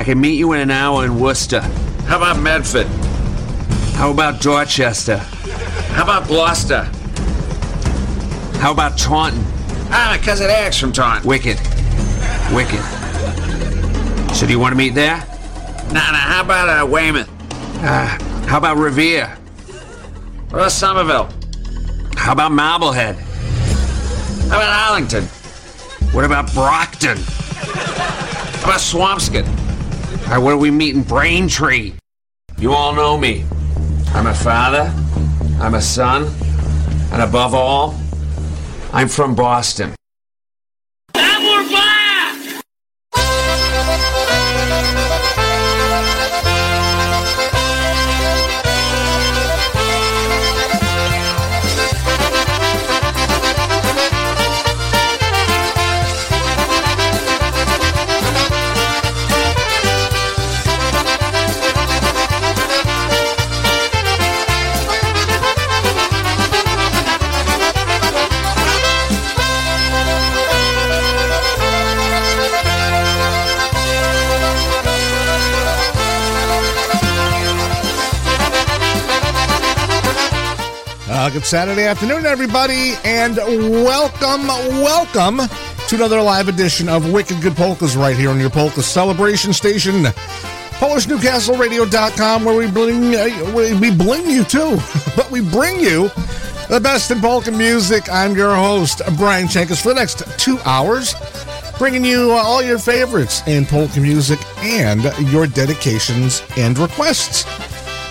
I can meet you in an hour in Worcester. How about Medford? How about Dorchester? How about Gloucester? How about Taunton? Ah, cousin Axe from Taunton. Wicked. So do you want to meet there? Nah, how about Weymouth? How about Revere? Or Somerville? How about Marblehead? How about Arlington? What about Brockton? How about Swampscott? All right, where do we meet in Braintree? You all know me. I'm a father, I'm a son, and above all, I'm from Boston. Good Saturday afternoon, everybody, and welcome to another live edition of Wicked Good Polkas right here on your Polka Celebration Station, PolishNewcastleRadio.com, where we bring you the best in polka music. I'm your host, Brian Czenkus, for the next 2 hours, bringing you all your favorites in polka music and your dedications and requests.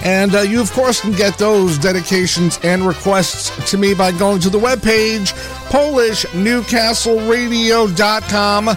And you, of course, can get those dedications and requests to me by going to the webpage, PolishNewcastleRadio.com.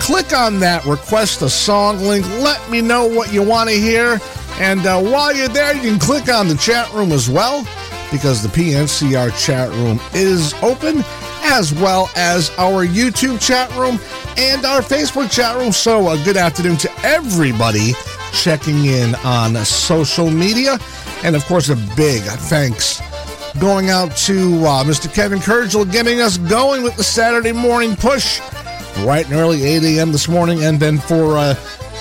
Click on that Request a Song link. Let me know what you want to hear. And while you're there, you can click on the chat room as well, because the PNCR chat room is open, as well as our YouTube chat room and our Facebook chat room. So good afternoon to everybody checking in on social media. And of course, a big thanks going out to Mr. Kevin Kurgel, getting us going with the Saturday morning push right and early, 8 a.m. this morning. And then for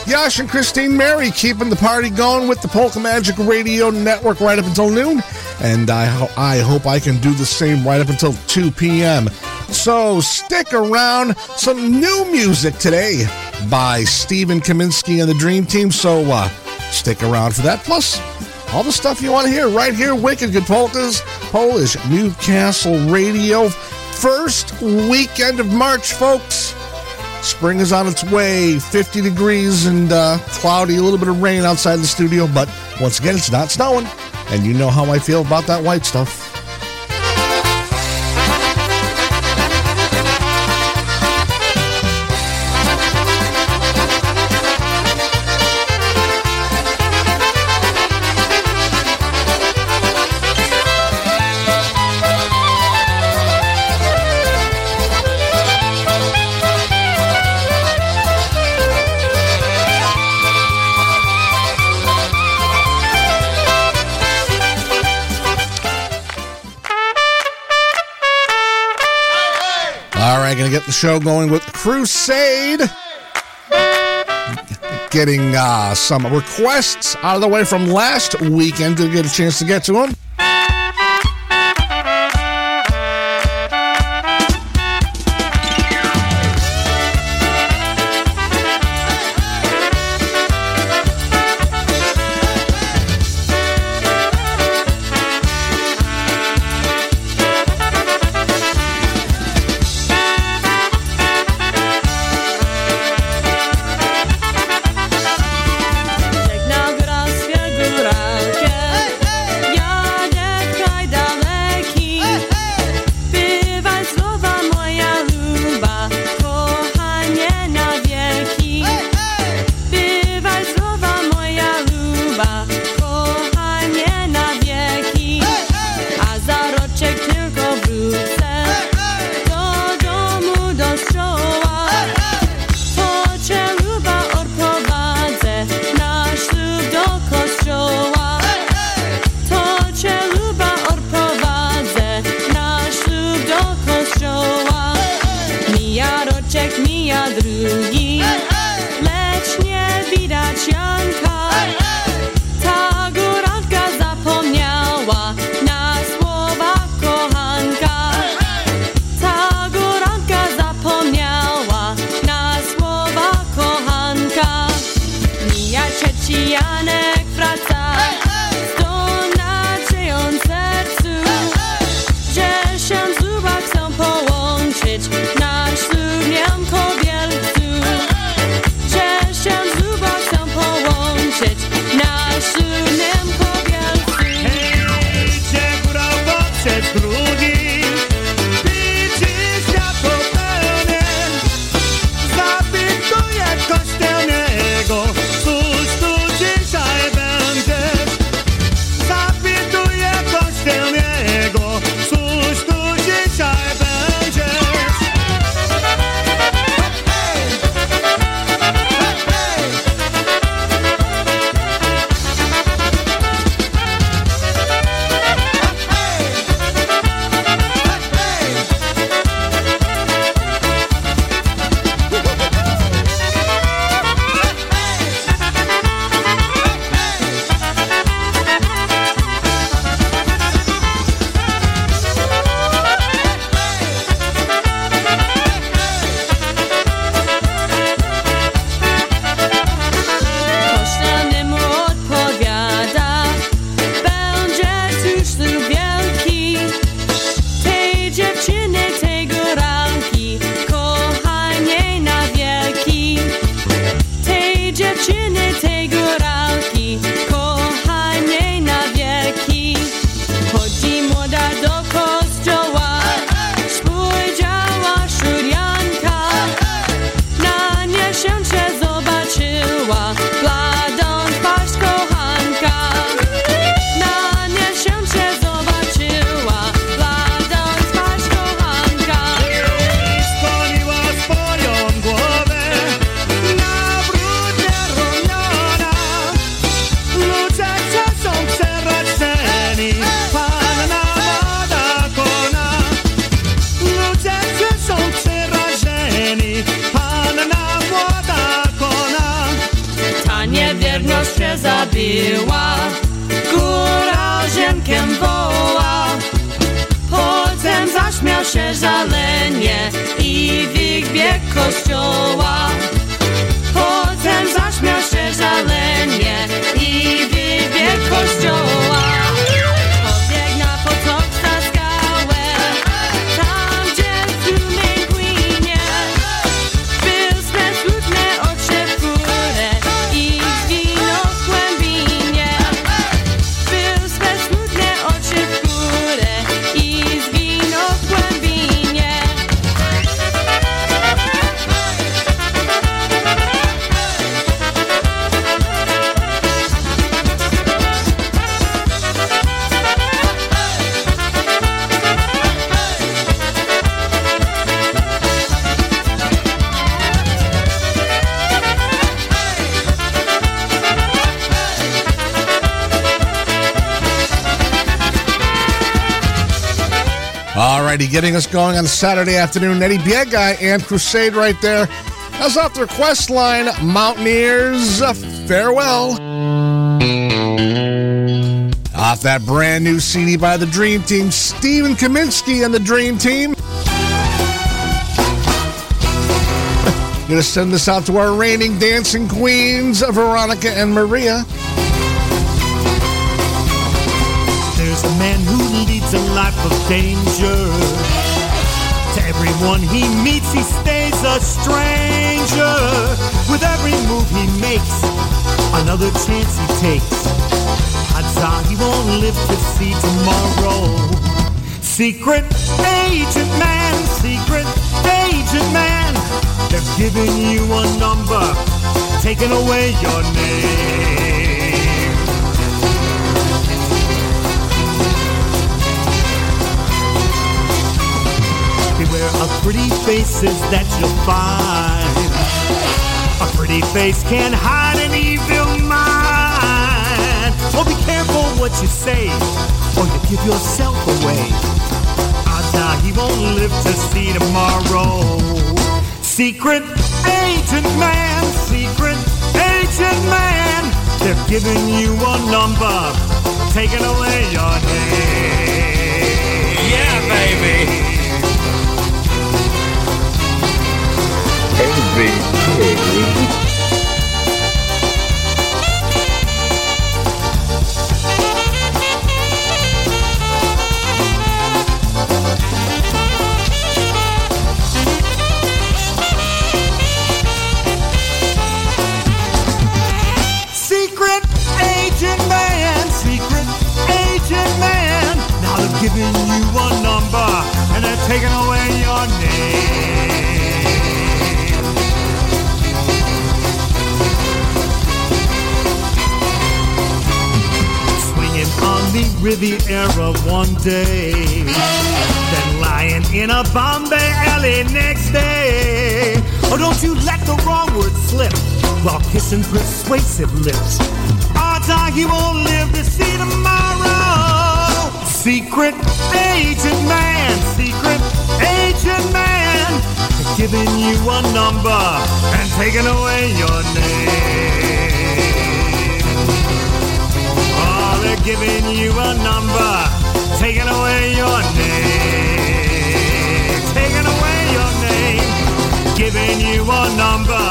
Yash and Christine Mary, keeping the party going with the Polka Magic Radio Network right up until noon. And I hope I can do the same right up until 2 p.m. So stick around. Some new music today by Stephen Kaminsky and the Dream Team. So stick around for that. Plus, all the stuff you want to hear right here. Wicked Good Polkas, Polish Newcastle Radio. First weekend of March, folks. Spring is on its way. 50 degrees and cloudy. A little bit of rain outside the studio. But once again, it's not snowing. And you know how I feel about that white stuff. Going to get the show going with Crusade. Getting some requests out of the way from last weekend. Didn't get a chance to get to them. ci Janek wraca, z tą nadzieją sercu, że się w zubach chcą połączyć na ślubnym kobielcu, że się w zubach chcą połączyć na ślubnym kobielcu. Hej, gdzie grubo przed drugim, widzisz światło pełne, zapytuje kościelnego. Getting us going on Saturday afternoon, Eddie Biegaj and Crusade right there. That's off their quest line, Mountaineers, Farewell. Off that brand new CD by the Dream Team, Stephen Kaminsky and the Dream Team. Gonna send this out to our reigning dancing queens, Veronica and Maria. There's a man who leads a life of danger. Everyone he meets, he stays a stranger. With every move he makes, another chance he takes. Odds are he won't live to see tomorrow. Secret agent man, secret agent man. They're giving you a number, taking away your name. Beware of pretty faces that you'll find. A pretty face can hide an evil mind. Oh, be careful what you say, or you give yourself away. Odds are he won't live to see tomorrow. Secret agent man, secret agent man. They're giving you a number, taking away your name. Yeah, baby. Every day. giving you a number, and they're taking away your name. Swinging on the Riviera one day, then lying in a Bombay alley next day. Oh, don't you let the wrong word slip while kissing persuasive lips. Odds are you won't live to see tomorrow. Secret agent man, secret agent man, giving you a number and taking away your name. Oh, they're giving you a number, taking away your name, taking away your name, giving you a number,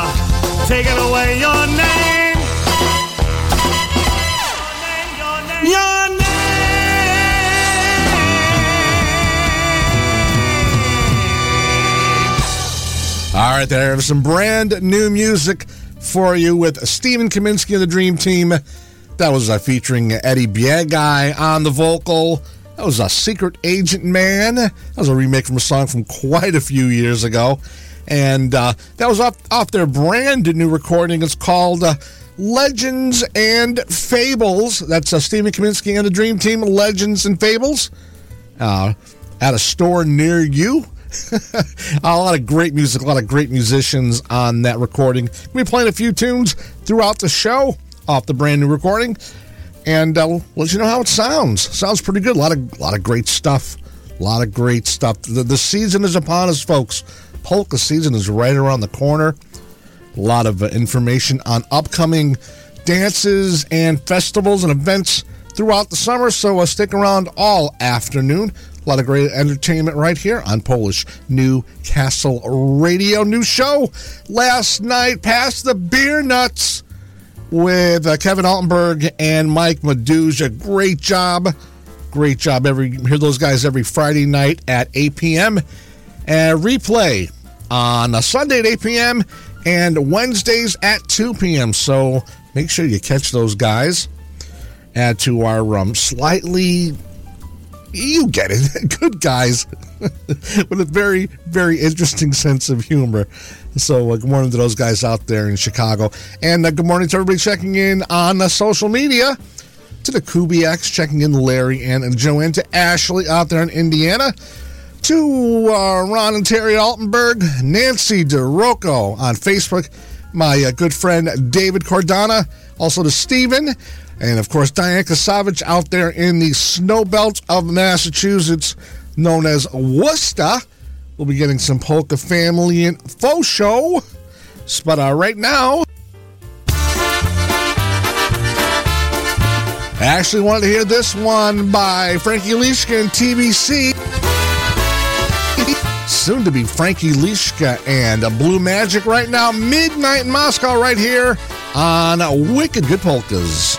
taking away your name. Your name, your name, your name. All right, there is some brand new music for you with Stephen Kaminsky of the Dream Team. That was featuring Eddie Biegaj on the vocal. That was a Secret Agent Man. That was a remake from a song from quite a few years ago. And that was off their brand new recording. It's called Legends and Fables. That's Stephen Kaminsky and the Dream Team, Legends and Fables, at a store near you. A lot of great music, a lot of great musicians on that recording. We'll be playing a few tunes throughout the show off the brand new recording, and we'll let you know how it sounds. Sounds pretty good. A lot of great stuff. A lot of great stuff. The season is upon us, folks. Polka season is right around the corner. A lot of information on upcoming dances and festivals and events throughout the summer, so stick around all afternoon. A lot of great entertainment right here on Polish Newcastle Radio. New show last night, Pass the Beer Nuts, with Kevin Altenberg and Mike Meduja. Great job. Great job. Hear those guys every Friday night at 8 p.m. And replay on a Sunday at 8 p.m. and Wednesdays at 2 p.m. So make sure you catch those guys. Add to our slightly, you get it, good guys with a very, very interesting sense of humor. So good morning to those guys out there in Chicago. And good morning to everybody checking in on social media. To the Kubiaks, checking in, Larry and Joanne. To Ashley out there in Indiana. To Ron and Terry Altenberg, Nancy DeRocco on Facebook, my good friend David Cardona, also to Steven, and of course Diane Kasavich out there in the snow belt of Massachusetts, known as Worcester. We'll be getting some Polka Family and Info Show, but right now, I actually wanted to hear this one by Frankie Liszka and TBC. Soon to be Frankie Liszka and Blue Magic right now. Midnight in Moscow right here on Wicked Good Polkas.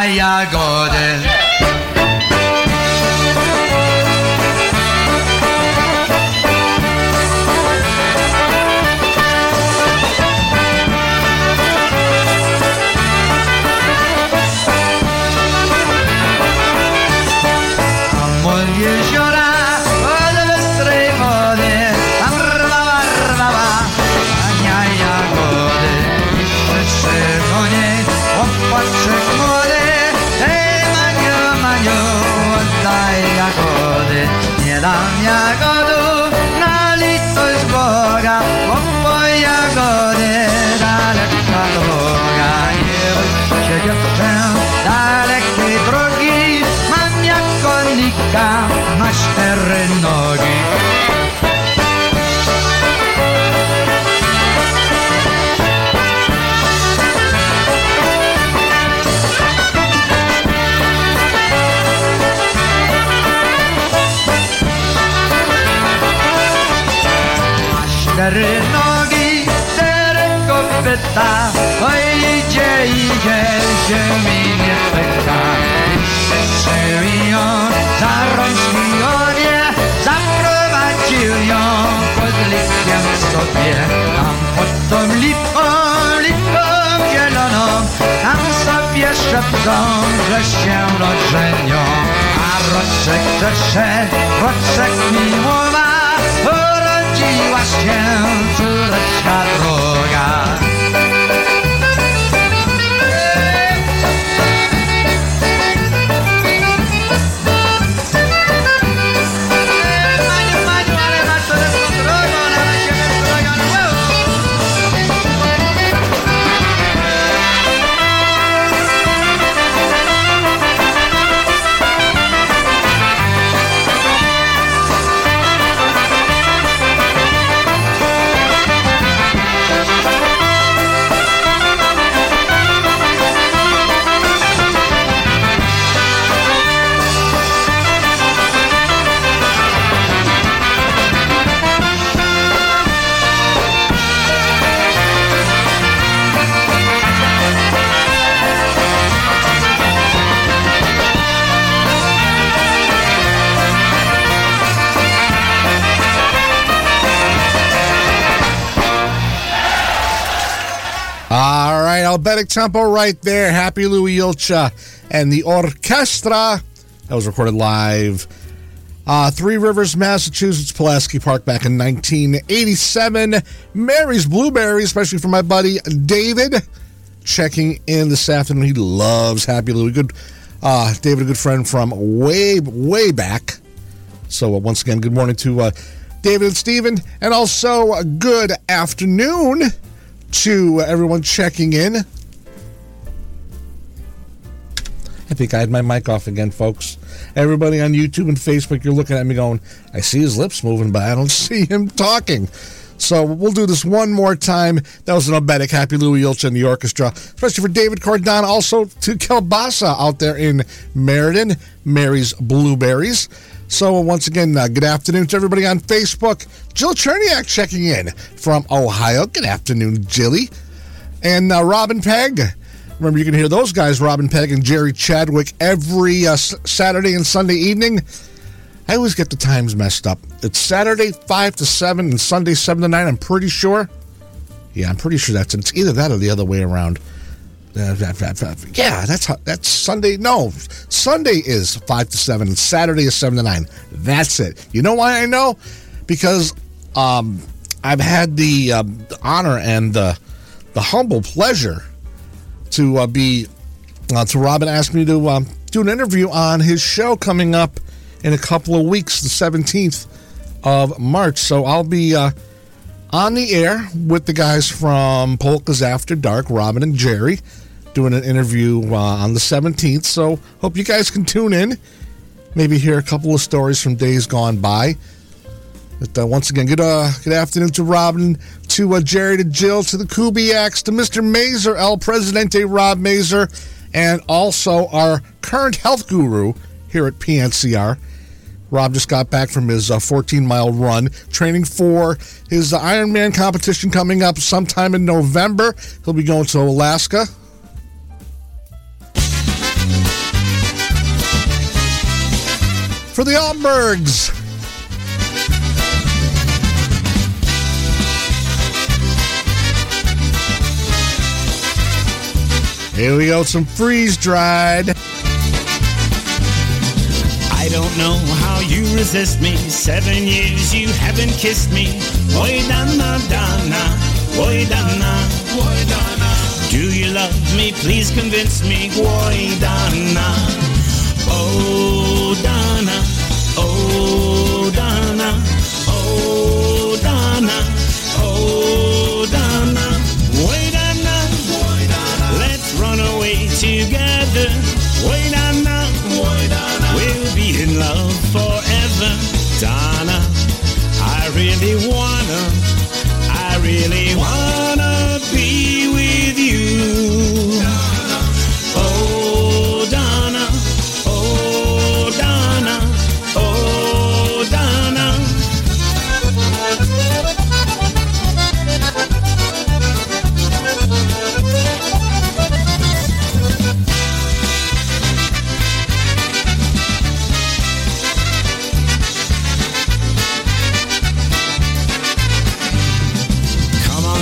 na jagody. Tam od jeziora, od bystrej wody, tam rwała, rwała Ania jagody. Jeszcze do niej chłopaczek młody, hej Maniu, Maniu, oddaj jagody. Nie dam jagodów na litość Boga, bo po jagody daleka droga. Nie bój się dziewczę, dalekiej drogi, mam jak konika na cztery nogi. Cztery nogi, cztery kopyta, oj idzie, idzie, się mi nie pyta. Przeczył ją za rączki obie, zaprowadził ją pod lipkiem sobie. Tam pod tą lipką zieloną, tam sobie szepcą, że się ożenią. A roczek przeszedł, roczek miłowa, urodziła się córeczka droga. All right, Albetic tempo right there. Happy Louis Ilcha and the orchestra. That was recorded live. Three Rivers, Massachusetts, Pulaski Park back in 1987. Mary's Blueberry, especially for my buddy David, checking in this afternoon. He loves Happy Louis. Good, David, a good friend from way, way back. So once again, good morning to David and Stephen, and also good afternoon to everyone checking in. I think I had my mic off again, folks. Everybody on YouTube and Facebook, you're looking at me going, I see his lips moving, but I don't see him talking. So we'll do this one more time. That was an Obetic Happy Louis Ilch and the orchestra, especially for David Cardona, also to Kielbasa out there in Meriden, Mary's Blueberries. So once again, good afternoon to everybody on Facebook. Jill Cherniak checking in from Ohio. Good afternoon, Jilly. And Robin Peg. Remember, you can hear those guys, Robin Peg and Jerry Chadwick, every Saturday and Sunday evening. I always get the times messed up. It's Saturday 5 to 7 and Sunday 7 to 9, I'm pretty sure. Yeah, I'm pretty sure that's it's either that or the other way around. Yeah, that's Sunday. No, Sunday is 5 to 7 and Saturday is 7 to 9. That's it. You know why I know? Because I've had the honor and the humble pleasure to be to Robin asked me to do an interview on his show coming up in a couple of weeks, the 17th of March. So I'll be on the air with the guys from Polka's After Dark, Robin and Jerry, doing an interview on the 17th. So hope you guys can tune in. Maybe hear a couple of stories from days gone by. But once again, good afternoon to Robin, to Jerry, to Jill, to the Kubiaks, to Mr. Mazur, El Presidente Rob Mazur, and also our current health guru here at PNCR. Rob just got back from his 14-mile run, training for his Ironman competition coming up sometime in November. He'll be going to Alaska. for the Ombergs. Here we go, some freeze-dried. I don't know how you resist me. 7 years you haven't kissed me. Oy dana dana, oy dana, oy dana. Do you love me? Please convince me. Oy dana, oh dana, oh dana, oh dana, oh dana, oy dana. Let's run away together. Oy dana, we'll be in love forever. Dana, I really wanna, be with you. Oh, Donna, oh, Donna, oh, Donna.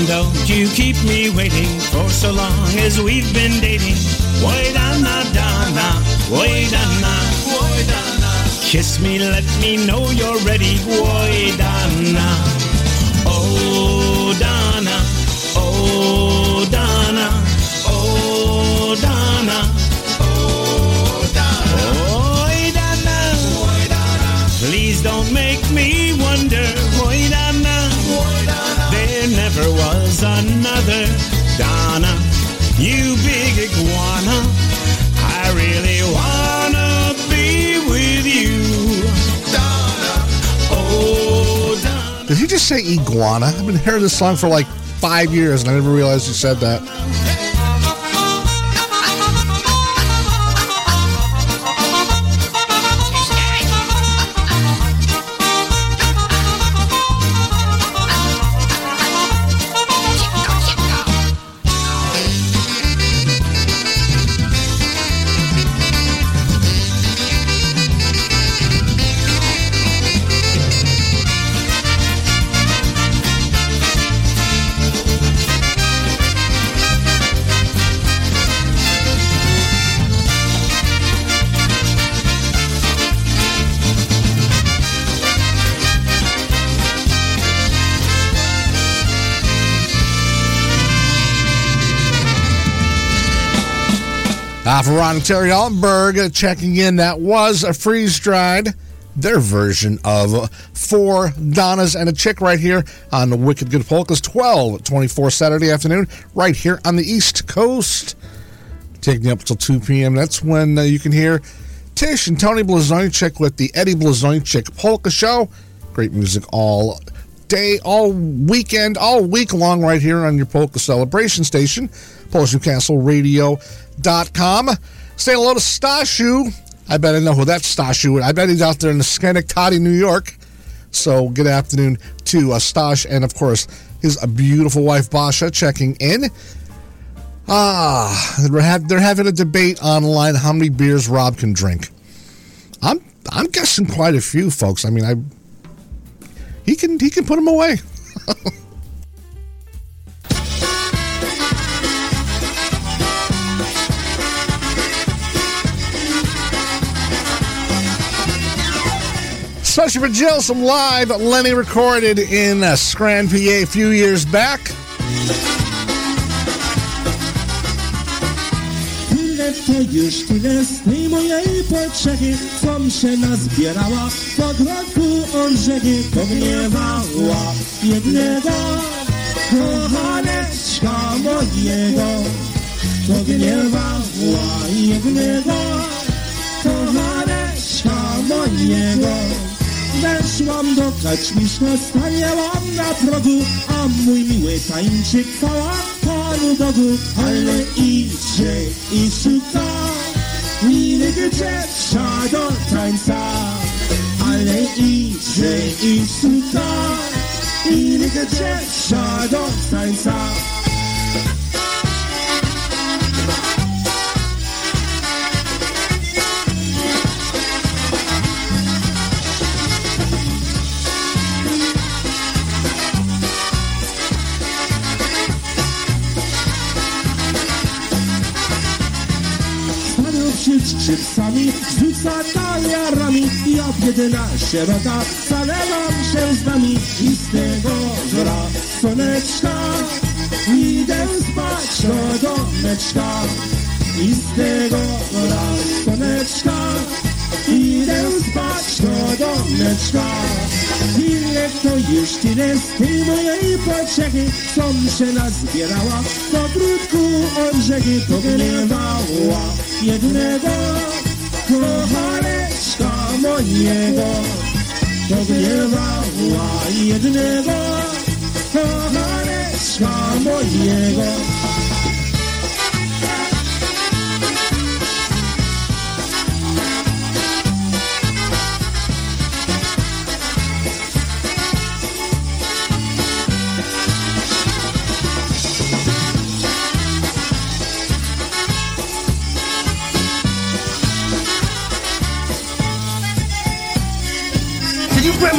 Don't you keep me waiting for so long as we've been dating. Wait on na dana, wait on na, wait on na. Kiss me, let me know you're ready. Wait on na, oh dana, oh dana, oh dana, oh dana, oh dana, oh dana. Please don't make me wonder. Wait on na. There was another Donna, you big iguana. I really wanna be with you, Donna. Oh, Donna. Did he just say iguana? I've been hearing this song for like 5 years and I never realized he said that. Veronica Terry Altenberg checking in. That was a freeze-dried, their version of Four Donnas and a Chick right here on the Wicked Good Polkas, 12:24 Saturday afternoon, right here on the East Coast. Taking you up until 2 p.m. That's when you can hear Tish and Tony Blazonczyk with the Eddie Blazonczyk Polka Show. Great music all day, all weekend, all week long right here on your Polka Celebration Station, PolishNewcastleRadio.com. Say hello to Stashu. I bet I know who that Stashu is. I bet he's out there in the Schenectady, New York. So good afternoon to Stash and, of course, his beautiful wife, Basha, checking in. They're having a debate online how many beers Rob can drink. I'm guessing quite a few, folks. I mean, he can put them away. Especially for Jill, some live Lenny recorded in Scranton, PA a few years back. To już ile sny mojej potrzeby, com się nazbierała, pod roku Olbrzegi pogniewała jednego kochaneczka mojego, pogniewała jednego kochaneczka mojego. Weszłam do kaczmiszka, staniałam na progu, a mój miły tańczyk koła panu Bogu. Ale idzie i szuka miłych dziewczyn do tańca. Ale idzie i szuka miłych dziewczyn do tańca. naszych sami, rzuca taliarami i od 11 rota zalewam się z nami i z tego żora słoneczka idę spać do domeczka. I z tego żora słoneczka idę spać do domeczka. Ile to już tyle z tej mojej pociechy, co mi się nazbierała, po brudku od rzeki pogniewała jednego kochaneczka mojego, pogniewała jednego kochaneczka mojego.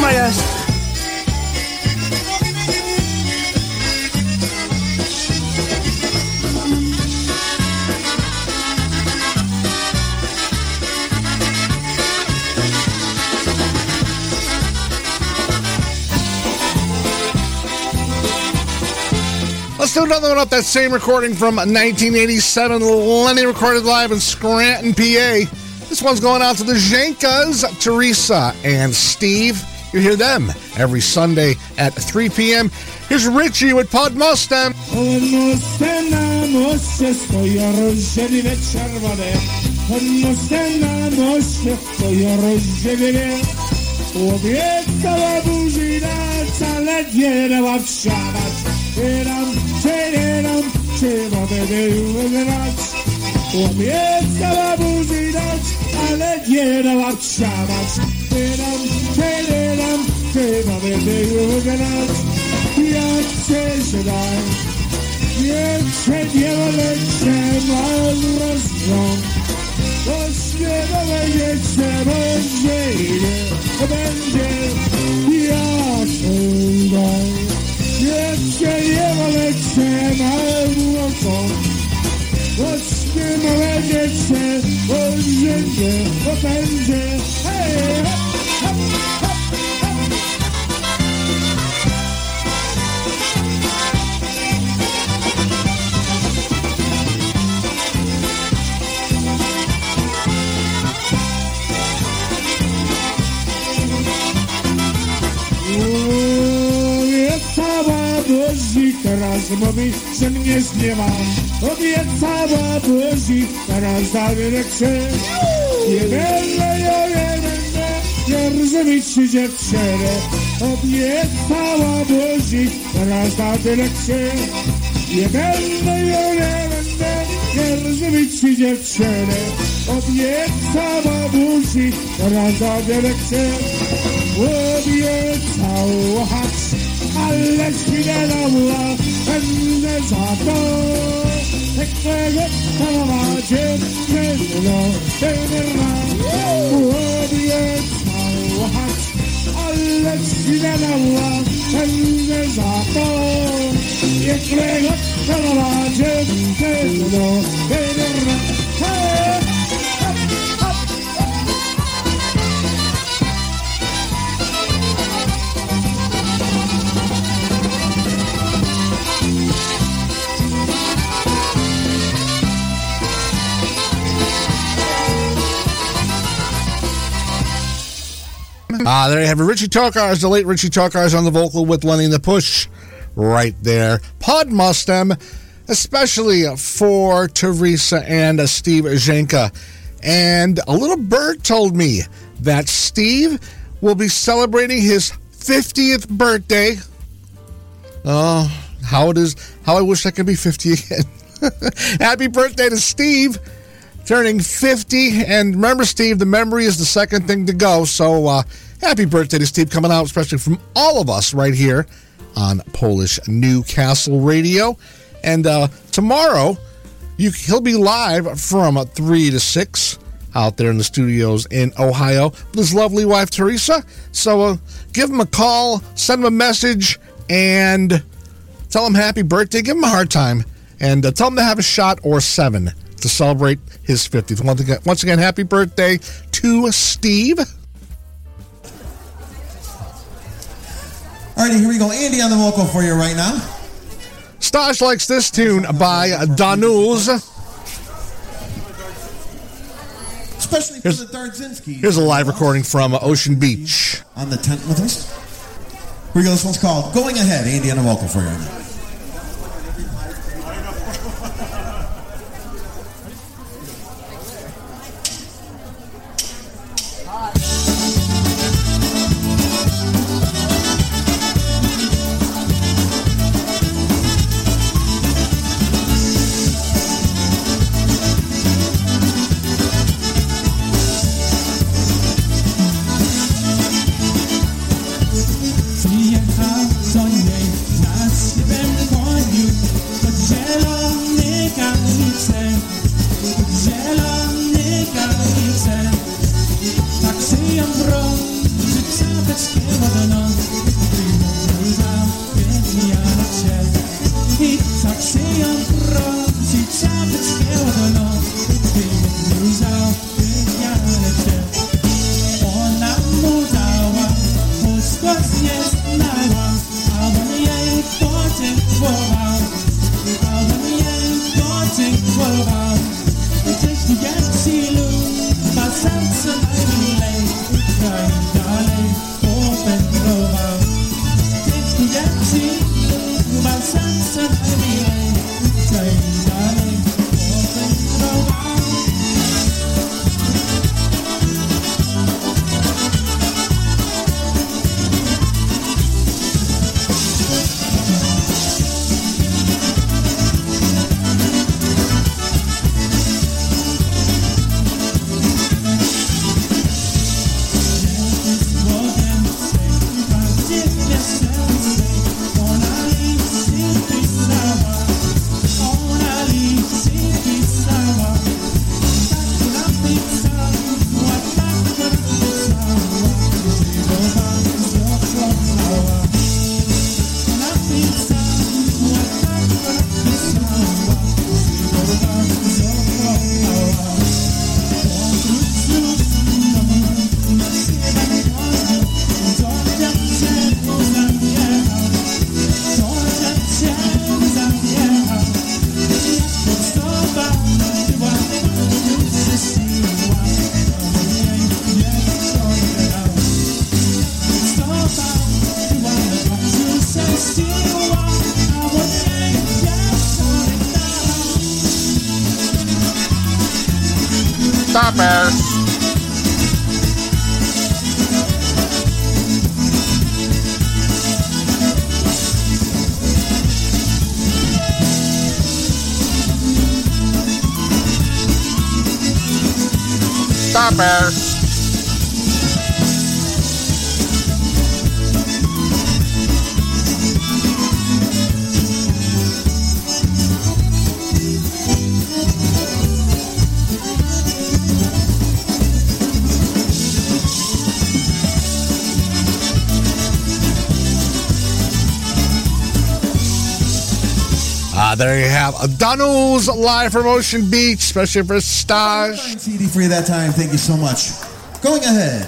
My ass. Let's do another one off that same recording from 1987. Lenny recorded live in Scranton, PA. This one's going out to the Zenkas, Teresa and Steve. You hear them every Sunday at 3 p.m. Here's Richie with Pod Mustang. Chyba będę już grać, jak chcesz dać. Jeszcze nie lecę, mam rozrząd. Bo śmiechowe jeszcze będzie i nie będzie. Jak daj. Jeszcze nie lecę, mam rozrząd. Bo śmiechowe jeszcze będzie i nie będzie. Hej, hop, hop, hop. Obiecała Bożi, teraz mówi, że mnie zniewa. Obiecała Bożi, teraz zawierę krzyk. Nie będę ją, nie będę, nie rozumieć się dziewczynę. Obiecała Bożi, teraz zawierę krzyk. Nie będę ją, nie będę, nie rozumieć się dziewczynę. Obiecała Bożi, teraz zawierę krzyk. Obiecała haks, ale świderowała, będę za to. Tego cała dziewczyno, pewna. Obiecała haks, ale świderowała, będę za to. Tego cała dziewczyno, pewna. There you have it. Richie Tokarz, the late Richie Tokarz on the vocal with Lenny and the Push right there. Pod Mustem, especially for Teresa and Steve Zenka. And a little bird told me that Steve will be celebrating his 50th birthday. Oh, how it is. How I wish I could be 50 again. Happy birthday to Steve. Turning 50, and remember, Steve, the memory is the second thing to go, so happy birthday to Steve coming out, especially from all of us right here on Polish Newcastle Radio. And tomorrow, he'll be live from 3 to 6 out there in the studios in Ohio with his lovely wife, Teresa. So give him a call, send him a message, and tell him happy birthday. Give him a hard time, and tell him to have a shot or 7. to celebrate his 50th. Once again, happy birthday to Steve. All right, here we go. Andy on the vocal for you right now. Stash likes this tune by Danuz. Especially for the Dardzinski. Here's a live recording from Ocean Beach. On the tent with us. Here we go. This one's called Going Ahead. Andy on the vocal for you right now. There you have Donald's live from Ocean Beach, especially for Stash. CD for you that time. Thank you so much. Going ahead.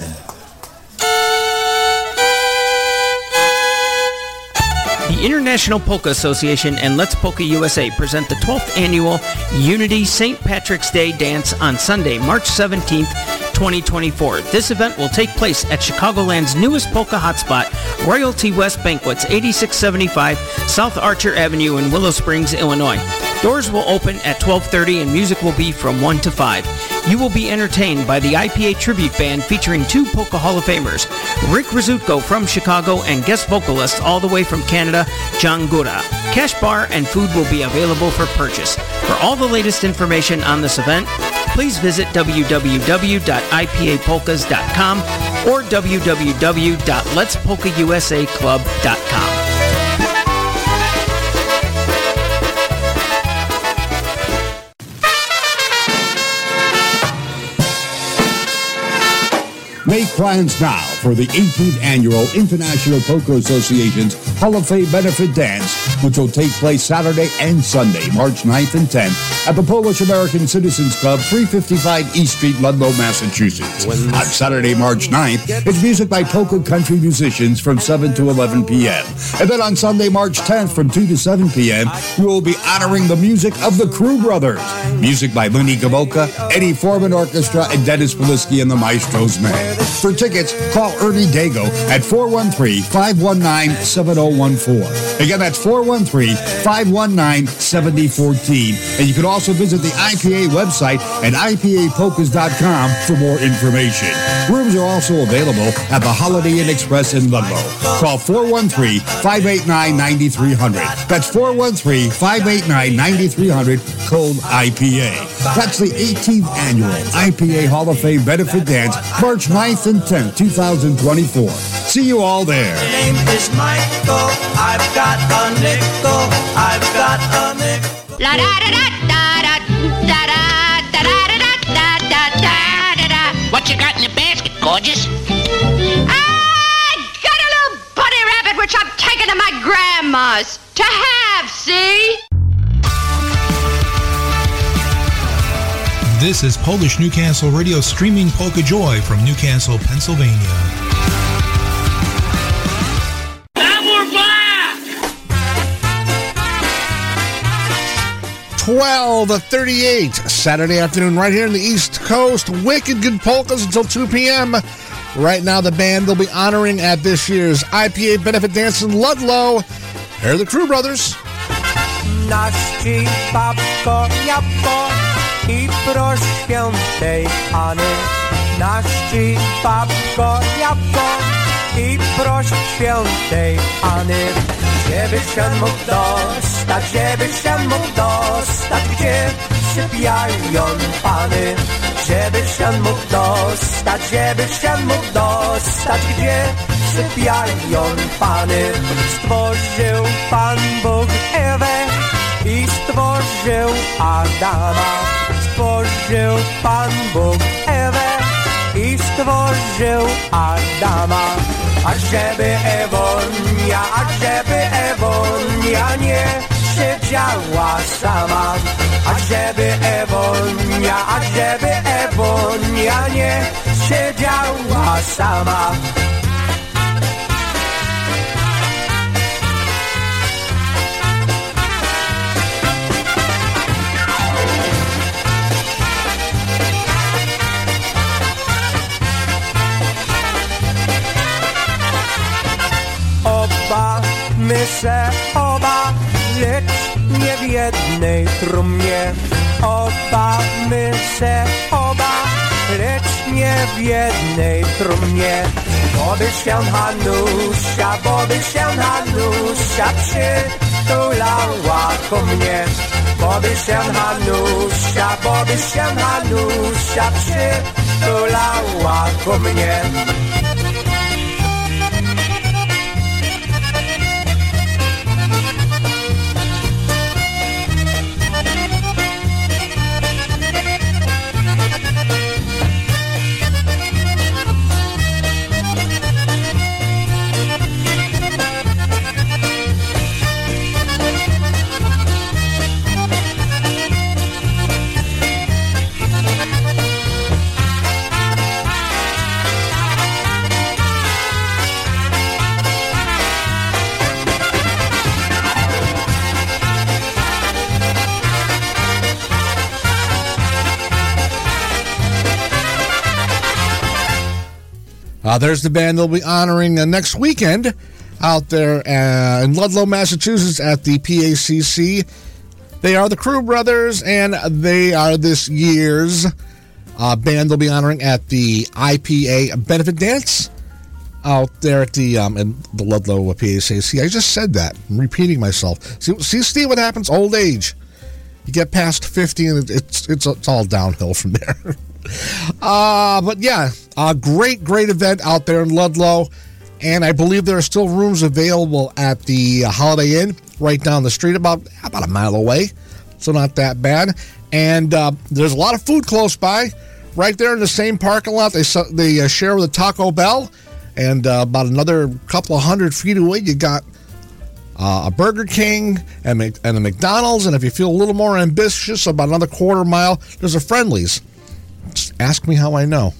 The International Polka Association and Let's Polka USA present the 12th annual Unity St. Patrick's Day Dance on Sunday, March 17th, 2024. This event will take place at Chicagoland's newest polka hotspot, Royalty West Banquets, 8675 South Archer Avenue in Willow Springs, Illinois. Doors will open at 12:30 and music will be from 1 to 5. You will be entertained by the IPA Tribute Band featuring two Polka Hall of Famers, Rick Rizzuto from Chicago and guest vocalists all the way from Canada, John Gora. Cash bar and food will be available for purchase. For all the latest information on this event, please visit www.ipapolkas.com or www.letspolkausaclub.com. Make plans now for the 18th Annual International Poker Association's Hall of Fame Benefit Dance, which will take place Saturday and Sunday, March 9th and 10th, at the Polish American Citizens Club, 355 East Street, Ludlow, Massachusetts. On Saturday, March 9th, it's music by poker country musicians from 7 to 11 p.m. And then on Sunday, March 10th, from 2 to 7 p.m., we will be honoring the music of the Crew Brothers. Music by Lenny Kavolka, Eddie Foreman Orchestra, and Dennis Polisky and the Maestro's Man. For tickets, call Ernie Dago at 413-519-7014. Again, that's 413-519-7014. And you can also visit the IPA website at ipapokers.com for more information. Rooms are also available at the Holiday Inn Express in Ludlow. Call 413-589-9300. That's 413-589-9300, cold IPA. That's the 18th Annual IPA Hall of Fame Benefit Dance, March 9th and 10th, 2024. See you all there. My name is Michael. I've got a nickel. I've got a nickel. La da da da da da da da da da da da. What you got in the basket, gorgeous? I got a little bunny rabbit which I'm taking to my grandma's to have, see? This is Polish Newcastle Radio streaming Polka Joy from Newcastle, Pennsylvania. Now we're back! 12:38, Saturday afternoon, right here on the East Coast. Wicked good polkas until 2 p.m. Right now, the band they'll be honoring at this year's IPA Benefit Dance in Ludlow. Here are the Crew Brothers. I proś świętej Anny, naści babko jabłko. I proś świętej Anny, gdzie byś się mógł dostać, gdzie byś się mógł dostać, gdzie sypiają pany. Gdzie byś się mógł dostać, gdzie byś się mógł dostać, gdzie sypiają pany. Stworzył Pan Bóg Ewę i stworzył Adama. Stworzył Pan Bóg Ewę i stworzył Adama. A żeby Ewonia nie siedziała sama. A żeby Ewonia nie siedziała sama. Oba mysze, oba, lecz nie w jednej trumnie. Oba mysze, oba, lecz nie w jednej trumnie. Boby się Hanusia przytulała ku mnie. Boby się Hanusia przytulała ku mnie. There's the band they'll be honoring next weekend out there in Ludlow, Massachusetts at the PACC. They are the Crew Brothers, and they are this year's band they'll be honoring at the IPA Benefit Dance out there at the Ludlow PACC. I just said that. I'm repeating myself. See what happens? Old age. You get past 50, and it's all downhill from there. But yeah, a great event out there in Ludlow, and I believe there are still rooms available at the Holiday Inn right down the street, about a mile away, so not that bad. And there's a lot of food close by. right there in the same parking lot they share with the Taco Bell. And about another couple of 100 feet away, you got a Burger King and a McDonald's. And if you feel a little more ambitious, about another quarter mile, there's a Friendly's. Just ask me how I know.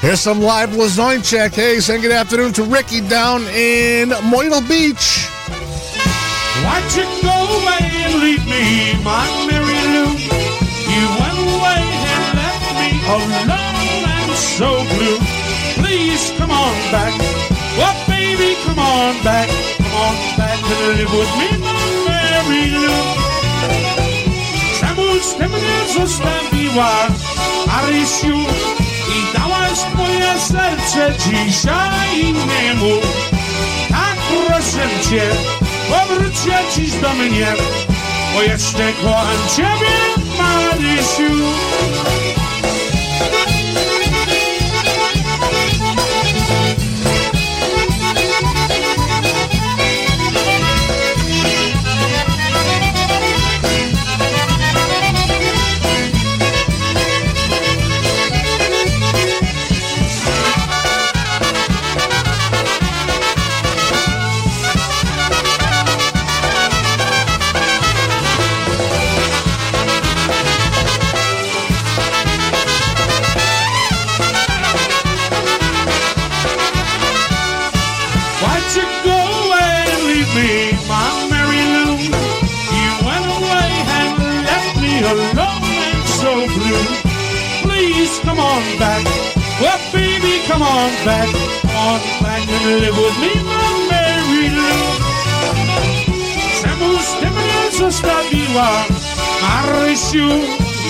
Here's some live Blazonczyk. Hey, saying good afternoon to Ricky down in Moyle Beach. Why'd you go away and leave me, my Mary Lou? You went away and left me alone and so blue. Please come on back. Oh, baby, come on back. Come on back and live with me, my Mary Lou. Czemu mnie zostawiła, Arysiu? I dałaś moje serce dzisiaj innemu. Tak proszę cię, powróć się dziś do mnie, bo jeszcze kocham ciebie, Marysiu. Come on back, well baby, come on back and live with me, my Mary Lou. Czemu z tym mnie zostawiła, Marysiu?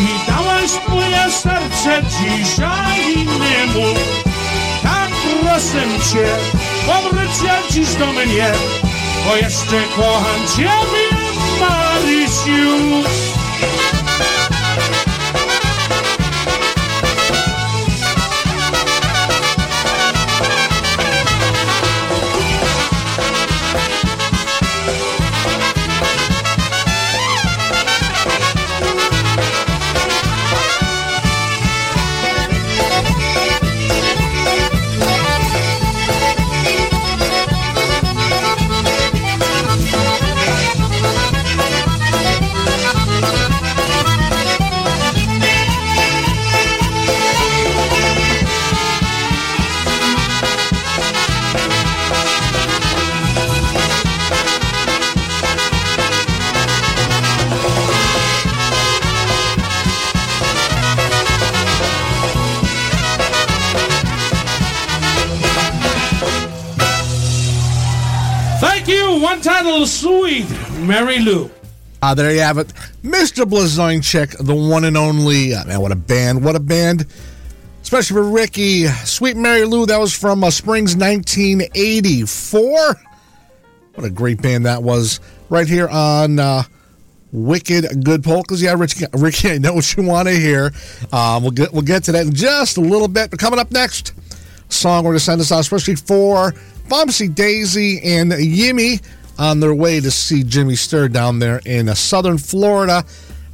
I dałaś moje serce dzisiaj innemu. Tak proszę cię, powróć dziś do mnie, bo jeszcze kocham ciebie, Marysiu. Sweet Mary Lou. There you have it. Mr. Blazonczyk, the one and only. Man, what a band. What a band. Especially for Ricky. Sweet Mary Lou, that was from Springs 1984. What a great band that was. Right here on Wicked Good Polkas. Yeah, Ricky, I know what you want to hear. We'll get to that in just a little bit. But coming up next, a song we're going to send us out, especially for Bumpsy, Daisy, and Yimmy, on their way to see Jimmy Stir down there in southern Florida.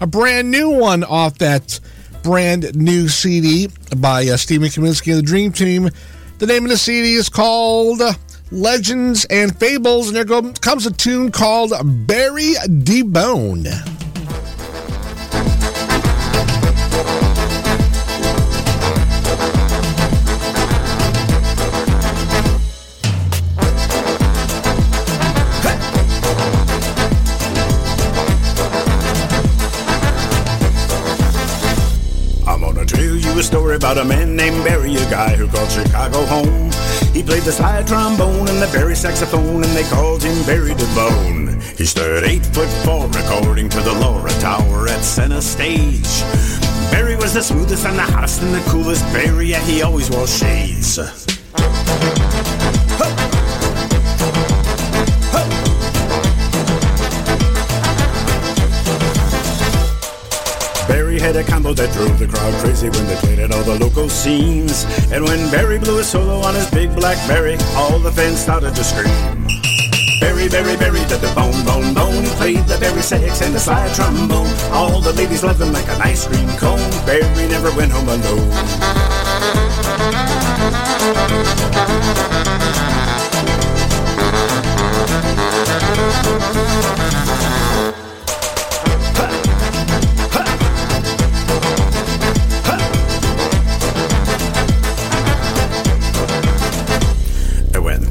A brand new one off that brand new CD by Stephen Kaminsky and the Dream Team. The name of the CD is called Legends and Fables, and there comes a tune called Barry DeBone. Story about a man named Barry, a guy who called Chicago home. He played the slide trombone and the Barry saxophone, and they called him Barry DeBone. He stood 8'4", according to the Laura Tower at center stage. Barry was the smoothest and the hottest and the coolest Barry, yet he always wore shades. Barry had a combo that drove the crowd crazy when they played at all the local scenes. And when Barry blew a solo on his big black Barry, all the fans started to scream. Barry, Barry DeBone, bone. He played the Barry sax and the slide trombone. All the ladies loved him like an ice cream cone. Barry never went home alone.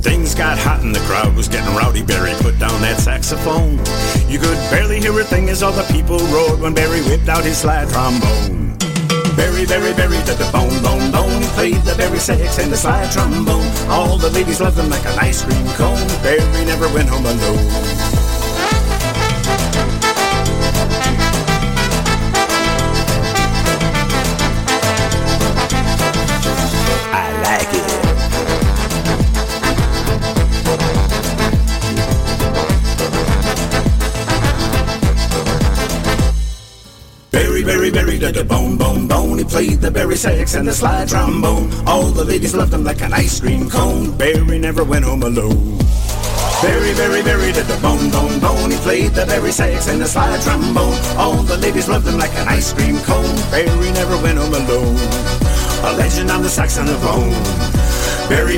Things got hot and the crowd was getting rowdy. Barry put down that saxophone. You could barely hear a thing as all the people roared when Barry whipped out his slide trombone. Barry to the bone. He played the Barry sax and the slide trombone. All the ladies loved him like an ice cream cone. Barry never went home alone. Barry to the bone. He played the Barry sax and the slide trombone. All the ladies loved him like an ice cream cone. Barry never went home alone. Barry to the bone. He played the Barry sax and the slide trombone. All the ladies loved him like an ice cream cone. Barry never went home alone. A legend on the sax and the bone. Barry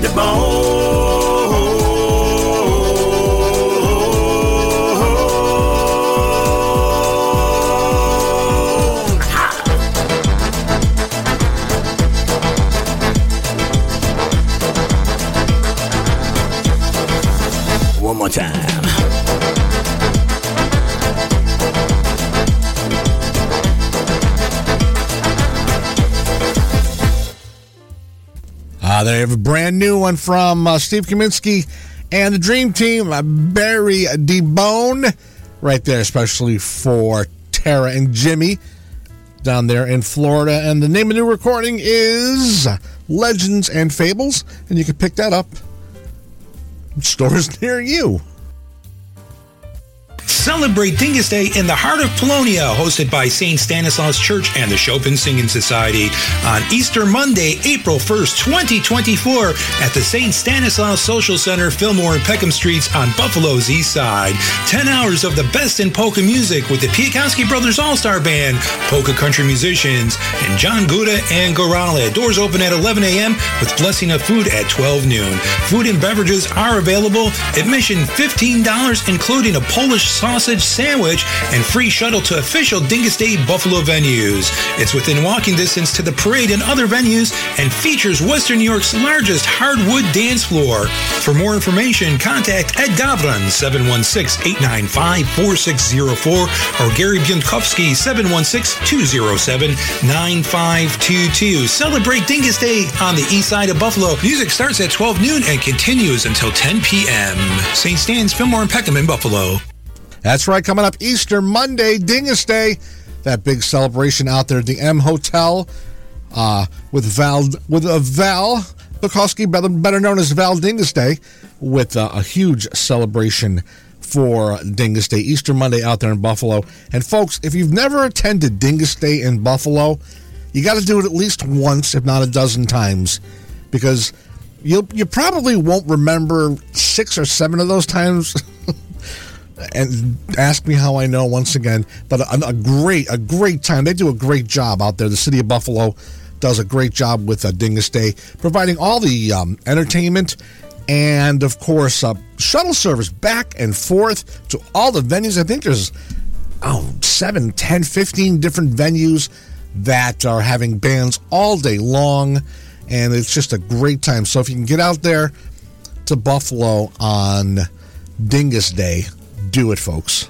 to bone. One more time. They have a brand new one from Steve Kaminsky and the Dream Team, Barry DeBone, right there, especially for Tara and Jimmy down there in Florida. And the name of the new recording is Legends and Fables, and you can pick that up stores near you. Celebrate Dingus Day in the heart of Polonia, hosted by St. Stanislaus Church and the Chopin Singing Society on Easter Monday, April 1st, 2024 at the St. Stanislaus Social Center, Fillmore and Peckham Streets on Buffalo's East Side. 10 hours of the best in polka music with the Piekowski Brothers All-Star Band, polka country musicians, and John Gora and Gorale. Doors open at 11 a.m. with blessing of food at 12 noon. Food and beverages are available. Admission $15, including a Polish sausage sandwich and free shuttle to official Dingus Day Buffalo venues. It's within walking distance to the parade and other venues and features Western New York's largest hardwood dance floor. For more information, contact Ed Gavran, 716-895-4604 or Gary Biunkowski, 716-207-9522. Celebrate Dingus Day on the east side of Buffalo. Music starts at 12 noon and continues until 10 p.m. St. Stan's, Fillmore, and Peckham in Buffalo. That's right, coming up Easter Monday, Dingus Day, that big celebration out there at the M Hotel with Val Bukowski, better known as Val Dingus Day, with a huge celebration for Dingus Day, Easter Monday out there in Buffalo. And folks, if you've never attended Dingus Day in Buffalo, you got to do it at least once, if not a dozen times, because you probably won't remember 6 or 7 of those times. And ask me how I know once again, but a great time. They do a great job out there. The city of Buffalo does a great job with Dingus Day, providing all the entertainment and, of course, shuttle service back and forth to all the venues. I think there's 7, 10, 15 different venues that are having bands all day long, and it's just a great time. So if you can get out there to Buffalo on Dingus Day, do it, folks.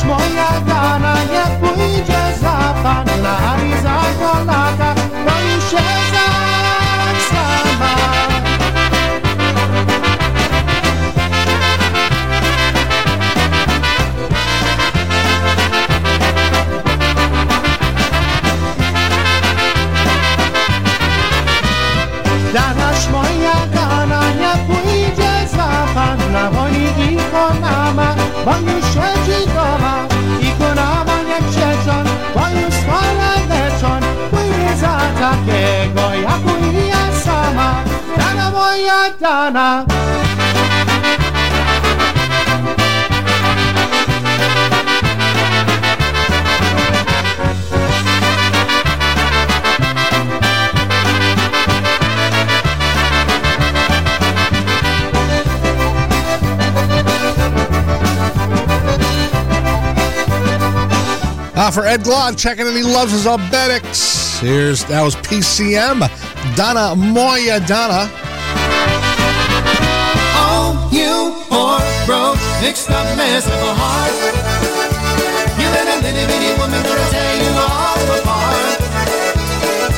Aż moja dana nie pójdzie za panna ani za Polaka, boi się tak sama. Danaż moja dana nie pójdzie za panna, woli ikonama, bo już siedzi doma, ikonama nie krzyczą, bo już stole leczą, pójdzie za takiego, jak ja sama, dana moja dana. For Ed Glod, checking in, he loves his obetics. That was PCM, Donna Moya Donna. Oh, you poor, broke, mixed up mess of a heart. You let a little bitty woman tear you all apart.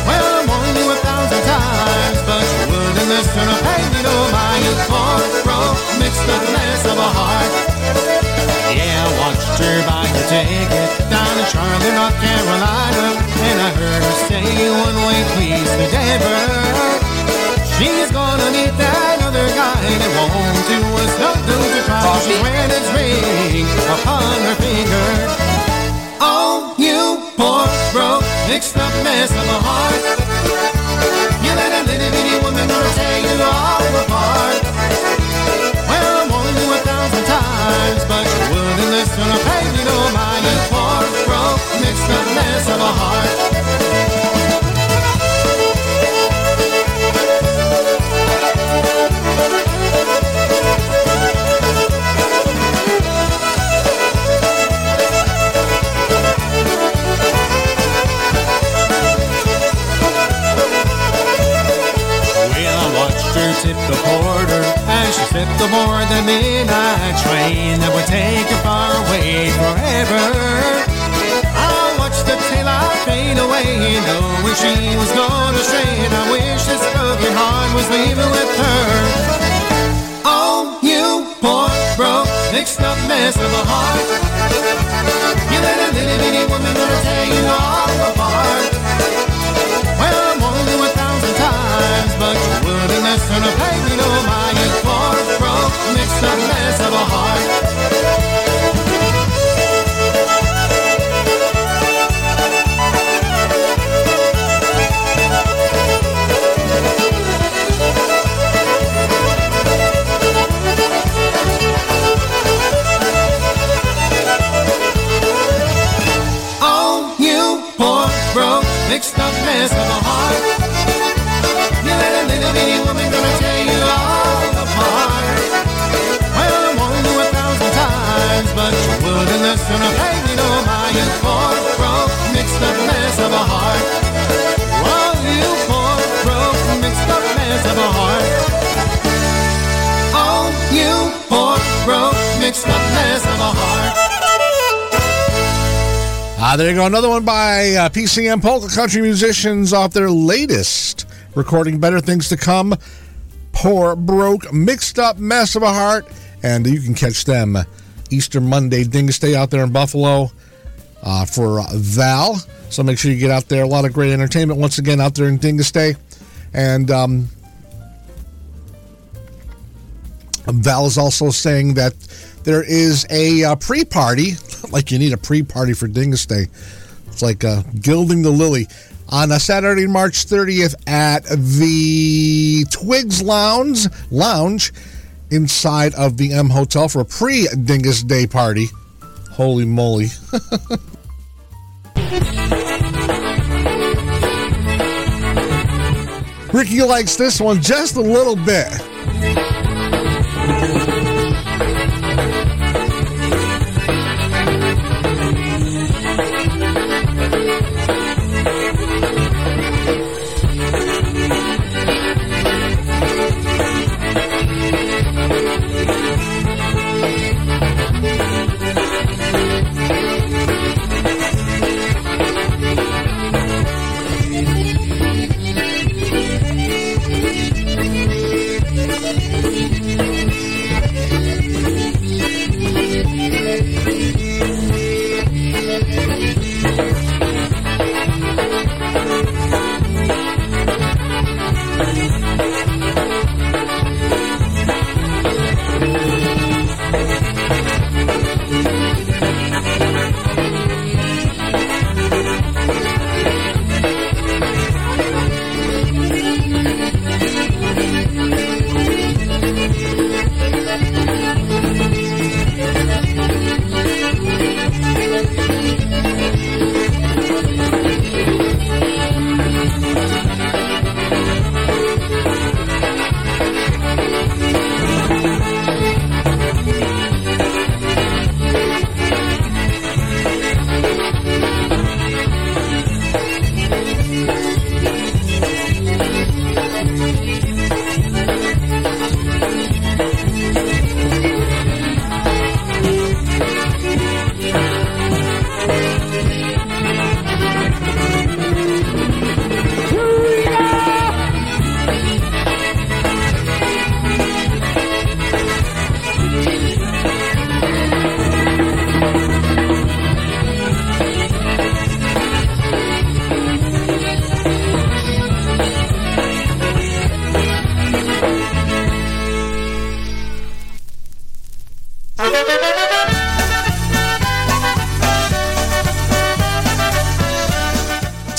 Well, I'm warning you 1,000 times, but you would in this turn of pain, you know my you poor, broke, mixed up mess of a heart. Yeah, I watched her buy her ticket down in Charlotte, North Carolina, and I heard her say one way, please, to Denver. She's gonna meet that other guy that won't do us nothing to try. She wear this ring upon her finger. Oh, you poor, broke, mixed up mess of a heart. You let a little bitty woman tear you all apart. Well, I'm warning you 1,000 times, but you wouldn't listen to pay me no mind. You poor, broke, mixed up mess of a heart. Well, I watched her tip the porter as she stepped aboard the midnight train that would take her far away forever. I watched the taillight fade away, knowing she was gone astray, and I wish this broken heart was leaving with her. Oh, you poor, broke, mixed up mess of a heart. You let a little bitty woman tear you all apart. Well, I'm only 1,000 times, but you wouldn't listen to pay me no mind. You poor, broke, mixed up mess of a heart. Mixed up mess of a heart. You let a little bitty woman gonna tear you all apart. Well, I warned you 1,000 times, but you wouldn't listen to pay me no mind. You poor, broke, mixed up mess of a heart. Oh, you poor, broke, mixed up mess of a heart. Oh, you poor, broke, mixed up mess of a heart. There you go, another one by PCM Polka Country Musicians off their latest recording, Better Things to Come, Poor, Broke, Mixed Up Mess of a Heart. And you can catch them Easter Monday, Dingus Day out there in Buffalo for Val. So make sure you get out there. A lot of great entertainment once again out there in Dingus Day. And Val is also saying that there is a pre-party, like you need a pre-party for Dingus Day. It's like gilding the lily on a Saturday, March 30th at the Twigs Lounge inside of the M Hotel for a pre-Dingus Day party. Holy moly. Ricky likes this one just a little bit.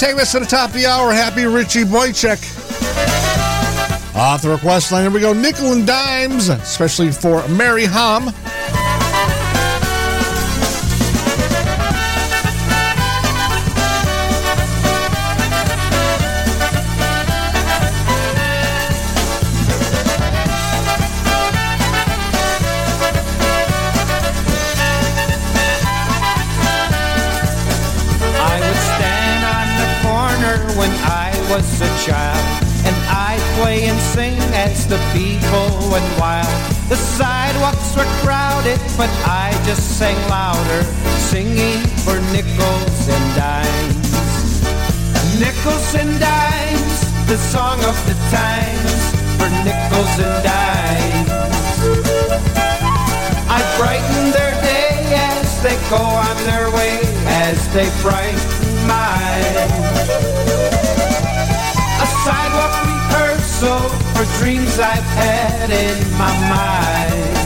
Take us to the top of the hour. Happy Richie Boychek. Off the request line, here we go. Nickel and Dimes, especially for Mary Hom. Was a child, and I play and sing as the people went wild. The sidewalks were crowded, but I just sang louder, singing for nickels and dimes. Nickels and dimes, the song of the times, for nickels and dimes. I brighten their day as they go on their way, as they brighten mine. Sidewalk rehearsal for dreams I've had in my mind.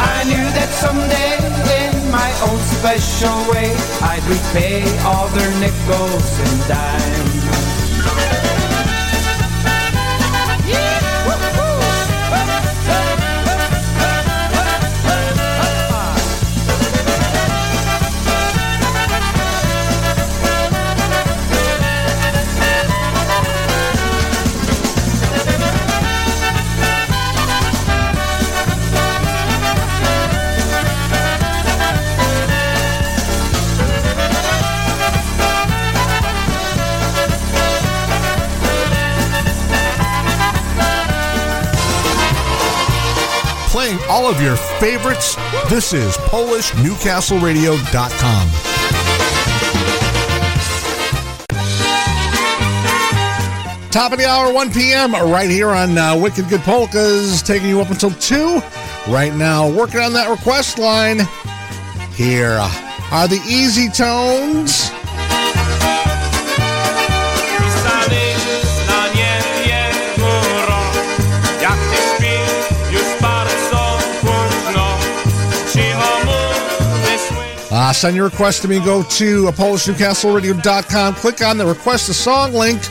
I knew that someday in my own special way I'd repay all their nickels and dimes. All of your favorites. This is PolishNewcastleRadio.com. Top of the hour, 1 p.m. right here on Wicked Good Polkas, taking you up until 2. Right now, working on that request line. Here are the Easy Tones. Send your request to me. Go to PolishNewcastleRadio.com. Click on the Request a Song link.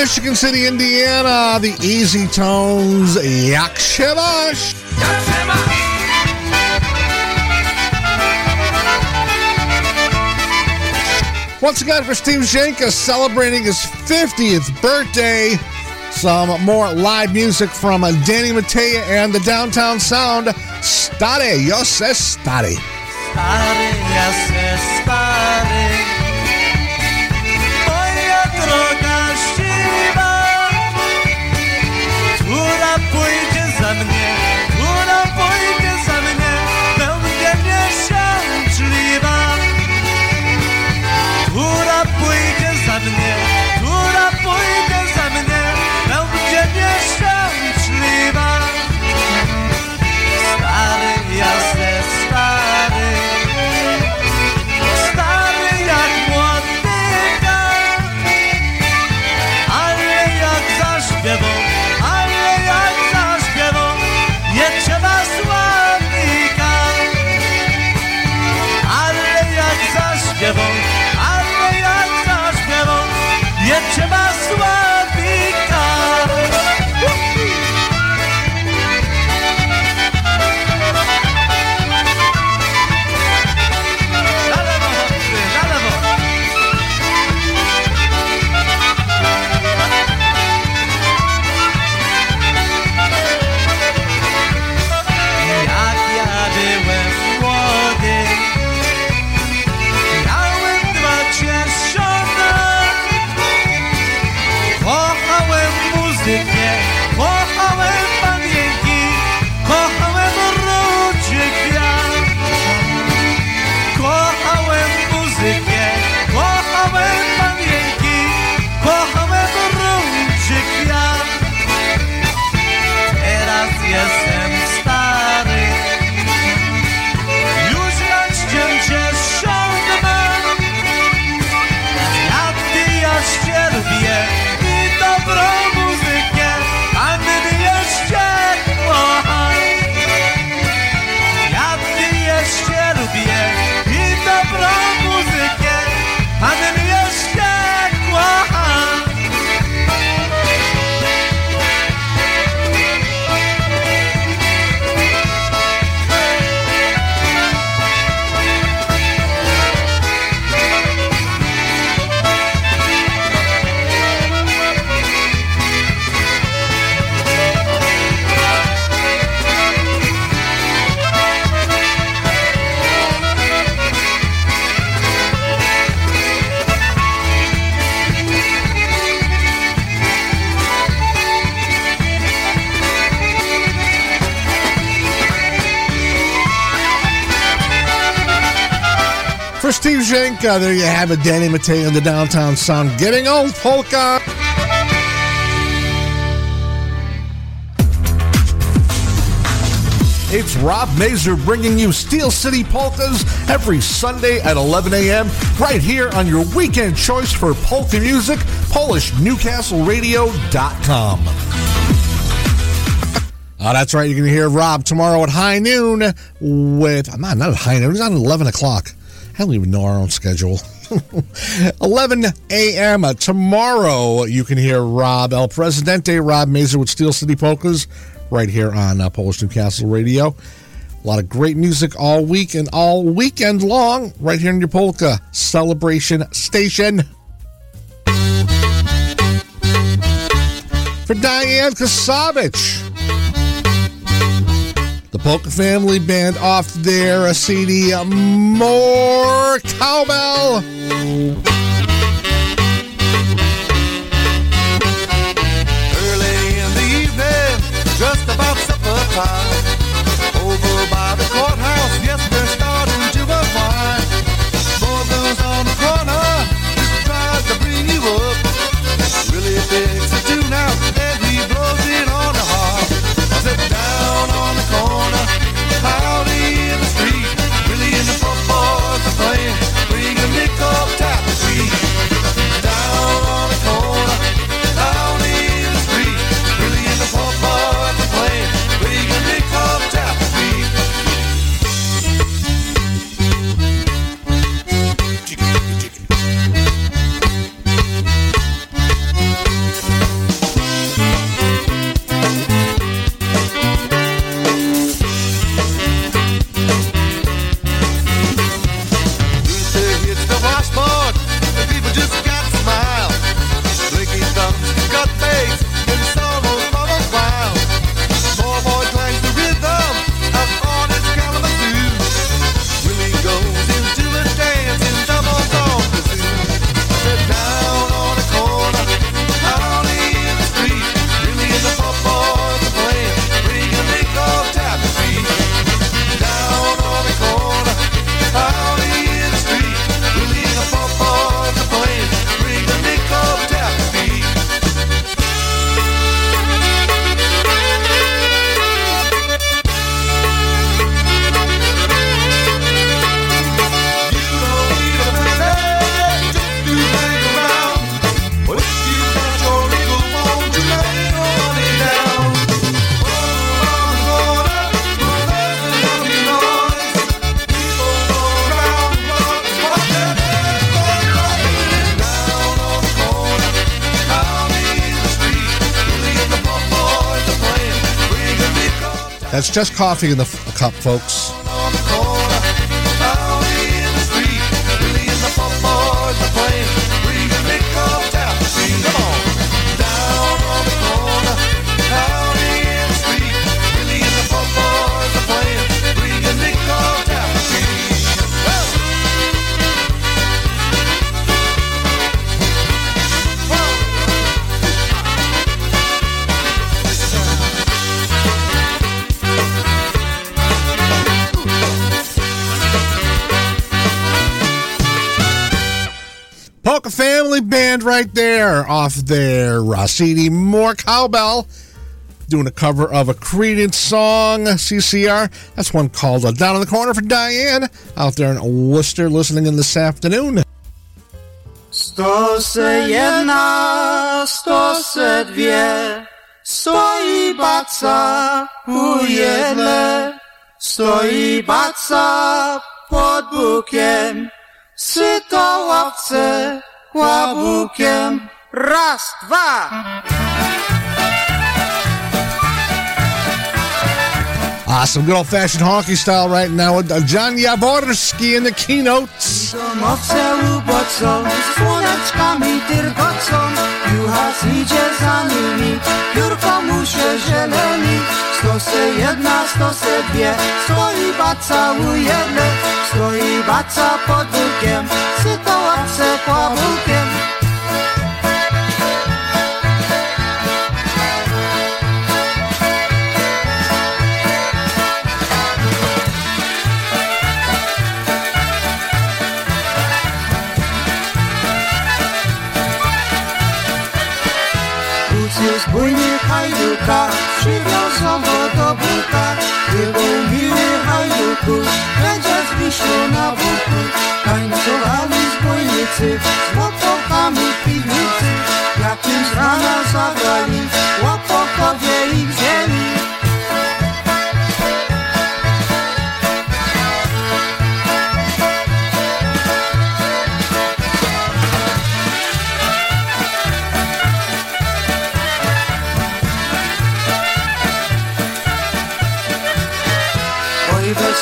Michigan City, Indiana, the Easy Tones, Yakshimash. Yakshimash. Once again, Christine Mary celebrating his 50th birthday. Some more live music from Danny Mattea and the Downtown Sound. Stare, yo se stare. Stare, yo se stare. Moja droga siwa. Która pójdzie za mnie, która pójdzie za mnie, będzie nieszczęśliwa. Która pójdzie za mnie, która pójdzie za mnie, będzie nieszczęśliwa. Stary, ja se stary, stary jak młodyka, ale jak zaśpiewam, nie trzeba słownika, ale jak zaśpiewam. Trzeba słabika. Na lewo, na lewo. Jak ja byłem młody, miałem 2 cięższe. Kochałem pamięci, kochałem rodzinę kwiat. Kochałem muzykę, kochałem pamięci, kochałem rodzinę kwiat. Teraz jestem stary, już lat 70 mam. Jak ty ja ścierbię i dobrą muzykę, a gdy jeszcze kocham, ja gdy jeszcze lubię i dobrą muzykę, a gdy jeszcze kocham. Steve Jenka, there you have it. Danny Mattea and the Downtown Sound, getting old polka. It's Rob Mazur bringing you Steel City Polkas every Sunday at 11 a.m. right here on your weekend choice for polka music, PolishNewcastleRadio.com. Oh, that's right. You're going to hear Rob tomorrow at high noon with... I'm not at high noon. He's on at 11 o'clock. I don't even know our own schedule. 11 a.m. tomorrow, you can hear Rob El Presidente, Rob Mazur with Steel City Polkas, right here on Polish Newcastle Radio. A lot of great music all week and all weekend long, right here in your Polka Celebration Station. For Diane Kasavich, the Polka Family Band, off their CD, More Cowbell. Early in the evening, just about supper time, over by the courthouse, yes, we're starting to unwind. Morgan's on the corner, just tries to bring you up, really picks the tune out, and he blows it on the harp. Sit down on the corner, cloudy in the street, really in the front boys are playing, bring a nickel tap to see. That's just coffee in the cup, folks. Polka Family Band right there off their Rossini More Cowbell, doing a cover of a Creedence song, CCR. That's one called Down in the Corner for Diane out there in Worcester listening in this afternoon. Sto se jedna, sto se dwie, stoi baca u jedne, stoi baca pod bukiem. Syto ławce łabukiem. Raz, dwa. Awesome, good old-fashioned honky style right now with John Jaworski in the Keynotes. Domoce ubocą, słoneczkami tyrkocą, juchas idzie za nimi, piórko mu się zieleni. Stosy jedna, stosy dwie, stoi baca u jednej, stoi baca pod bukiem, syto łapce płabukiem. Bujnych hajduka przywiozą go do buta. Był miły hajduku, będzie z wiśnią na buku. Tańcowali zbójnicy z łopochami w piwnicy. Jakimś rana zabrali, łopochowie ich wzięli.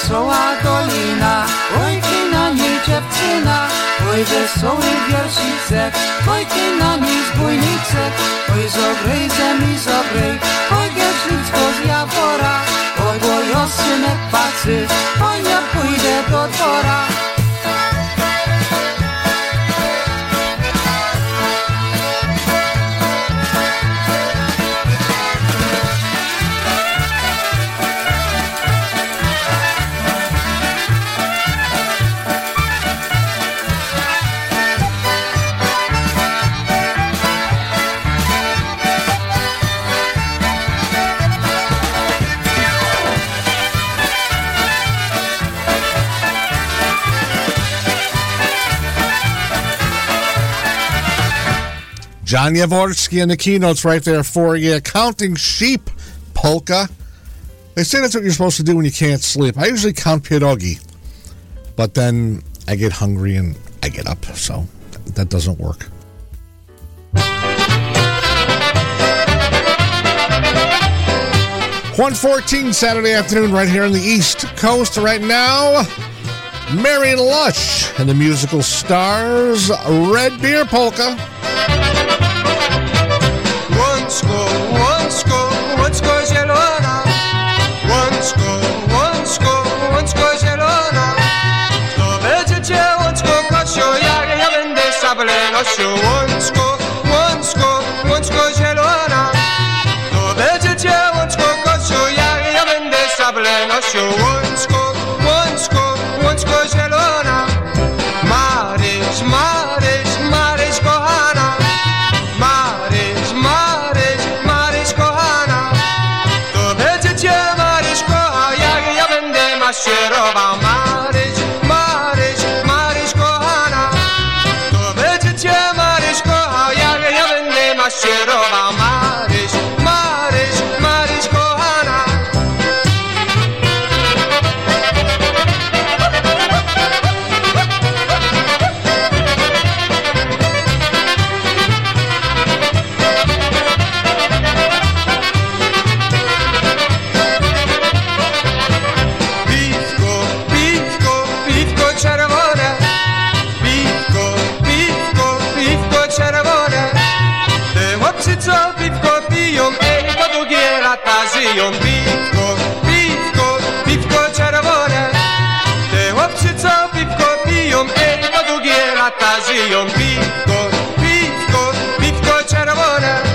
Wesoła dolina, ojki na niej dziewczyna, oj wesoły wiersicek, ojki na niej zbójnicek, oj z ogrej zemi z ogrej, oj wiersicko z Jawora, oj bo josynek pacy, oj ja pójdę do dwora. John Jaworski and the Keynotes right there for you. Counting sheep polka. They say that's what you're supposed to do when you can't sleep. I usually count pierogi, but then I get hungry and I get up, so that doesn't work. .114 Saturday afternoon right here on the East Coast right now. Marian Lush and the Musical Stars, Red Deer Polka. Once go zielona, once go zielona. Kto będzie cię once go kosił, jak ja będę szable nosił. Once go zielona. Kto będzie cię once go kosił, jak ja będę szable nosił. Once go zielona. Maryś, Maryś, Maryś kochana. Sierowa Maryś, Maryś, Maryś kochana. To będzie cię Maryś kochał, jak ja będę masierowa Maryś, Maryś, Maryś kochana. żyją piwko, piwko, piwko czerwone. Te chłopcy co piwko piją, to długie lata żyją piwko, piwko, piwko czerwone.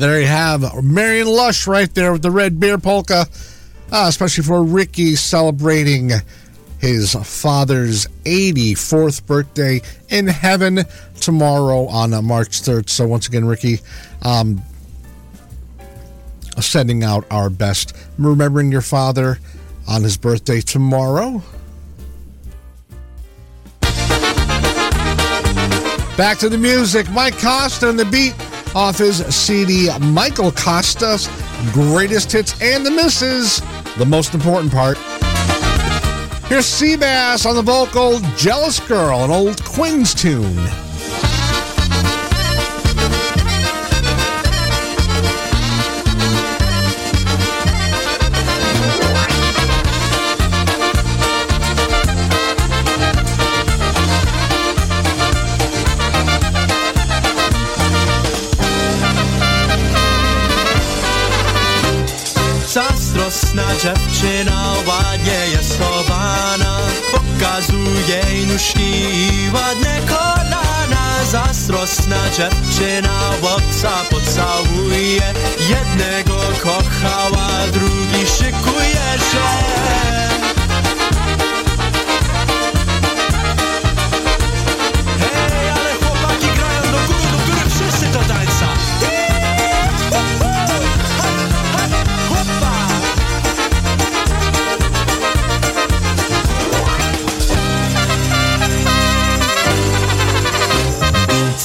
There you have Marian Lush right there with the Red Beer Polka, especially for Ricky celebrating his father's 84th birthday in heaven tomorrow on March 3rd. So once again, Ricky, sending out our best, remembering your father on his birthday tomorrow. Back to the music, Mike Costa on the beat. Off his CD, Michael Costa's Greatest Hits and the Misses, the most important part. Here's Seabass on the vocal, Jealous Girl, an old Queen's tune. Zazdrosna dziewczyna ładnie jest chowana, pokazuje jej nóżki i ładne kolana. Zazdrosna dziewczyna łopca pocałuje, jednego kochała, drugi szykuje, że...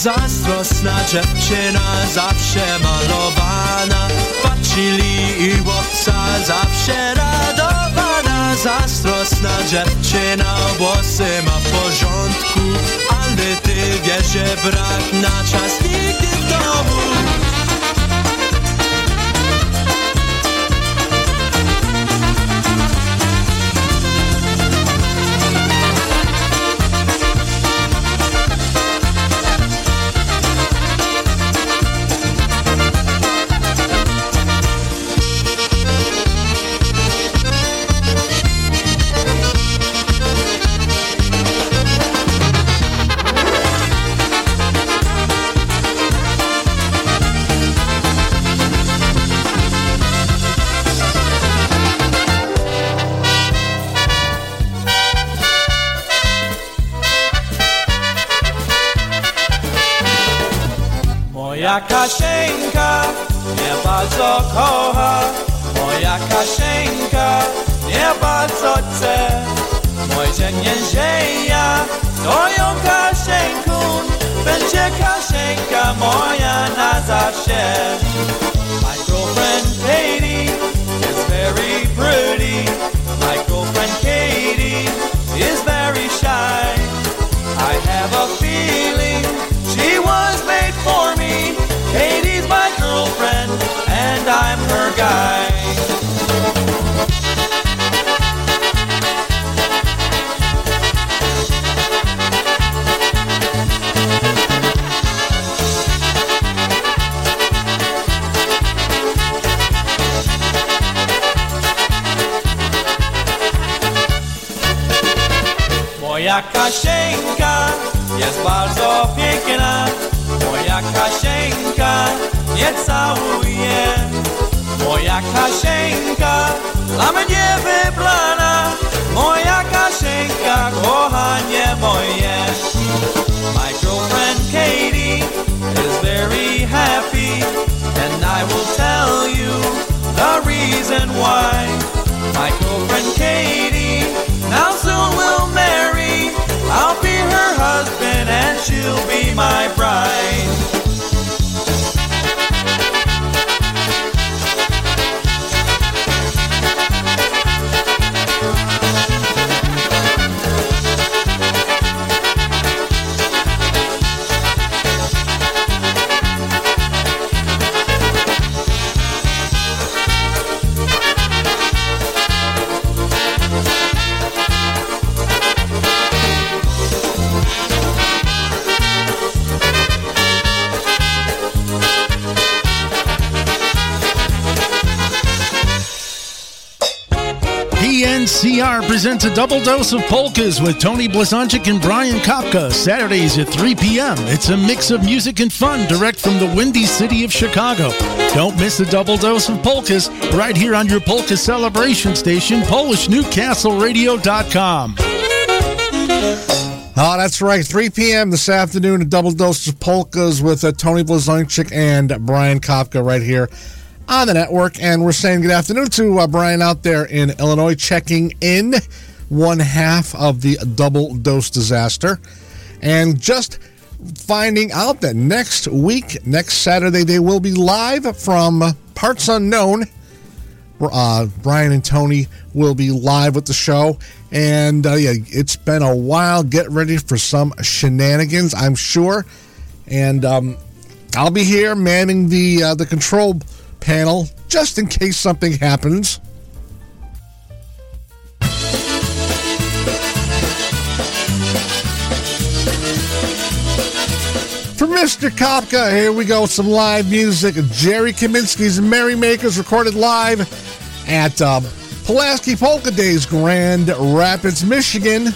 Zazdrosna dziewczyna zawsze malowana, patrzyli i łowca zawsze radowana. Zazdrosna dziewczyna włosy ma w porządku, ale ty wiesz, że brak na czas nigdy w domu. Moja Kasieńka mnie bardzo kocha, moja Kasieńka mnie bardzo chce. Mój dzień nie zieja, to ją Kasieńku, będzie Kasieńka moja na zawsze. My girlfriend Katie is very pretty, my girlfriend Katie is very shy. I have a feeling she was made for me. Katie's my girlfriend, and I'm her guy. Moja Kasieńka jest bardzo piękna, moja Kasieńka mnie całuje. Moja Kasieńka dla mnie wybrana, moja Kasieńka kochanie moje. My girlfriend Katie is very happy, and I will tell you the reason why. My girlfriend Katie she'll be my bride. NCR presents a double dose of polkas with Tony Blazonczyk and Brian Kopka, Saturdays at 3 p.m. It's a mix of music and fun direct from the windy city of Chicago. Don't miss a double dose of polkas right here on your polka celebration station, PolishNewcastleRadio.com. Oh, that's right. 3 p.m. this afternoon, a double dose of polkas with Tony Blazonczyk and Brian Kopka right here on the network. And we're saying good afternoon to Brian out there in Illinois, checking in one half of the double dose disaster and just finding out that next week, next Saturday, they will be live from Parts Unknown. Brian and Tony will be live with the show, and yeah, it's been a while. Get ready for some shenanigans, I'm sure. And I'll be here manning the control panel just in case something happens. For Mr. Kopka, here we go with some live music. Jerry Kaminsky's Merrymakers, recorded live at Pulaski Polka Days, Grand Rapids, Michigan.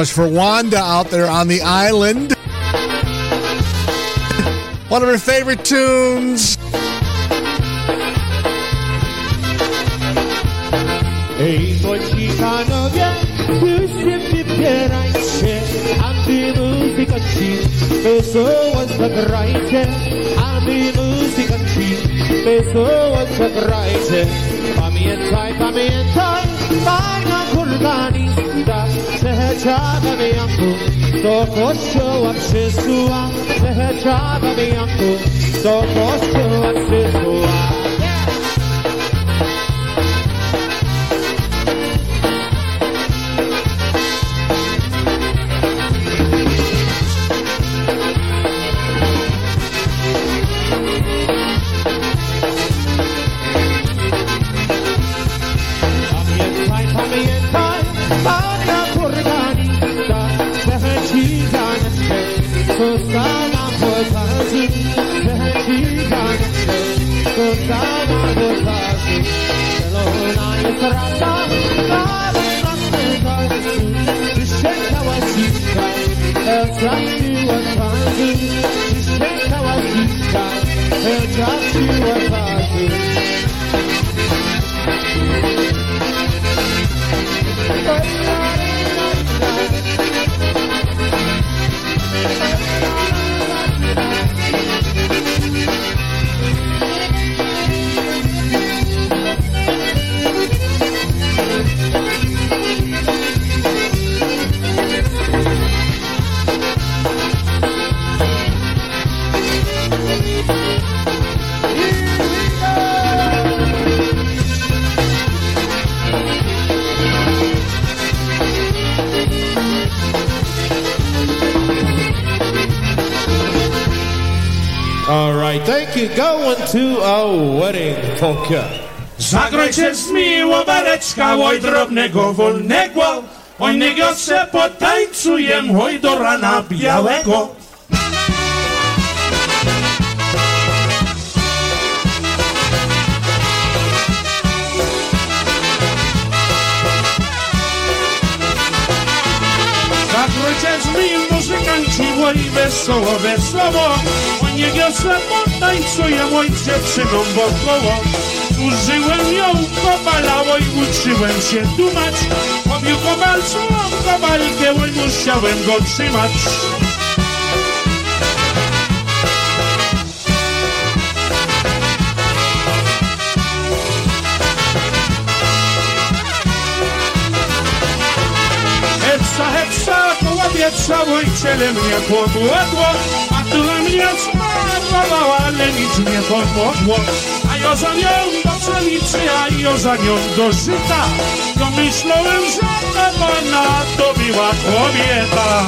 Especially for Wanda out there on the island. One of her favorite tunes. Ej, bocikanowie, już nie wybierajcie, antymuzykanci, wesoło zagrajcie, antymuzykanci, wesoło zagrajcie. Pamiętaj, pamiętaj, fajna kurwani, Bieda przechęcia na wyjanku, do kościoła przyszła. Przechęcia na wyjanku, do kościoła przyszła. Going to a wedding funka. Zagraj się z miło bereczka, oj drobnego wolnego, oj niego se potańcuję, oj do rana białego. Zagraj się z miło muzykanci, oj wesoło, wesoło, oj niego se potańcuję, tańcuję oj z dziewczyną wokoło. Użyłem ją kowalało i uczyłem się dumać. Pobił kowalcom kowalkę, oj musiałem go trzymać. Hepsa, hepsa, koła wietrza, oj ciele mnie podłodło. A tu na mnie zmarłowała, ale nic nie pomogło. A ja za nią do celicy, a ja za nią do żyta. Domyślałem, że ta pana to była kobieta.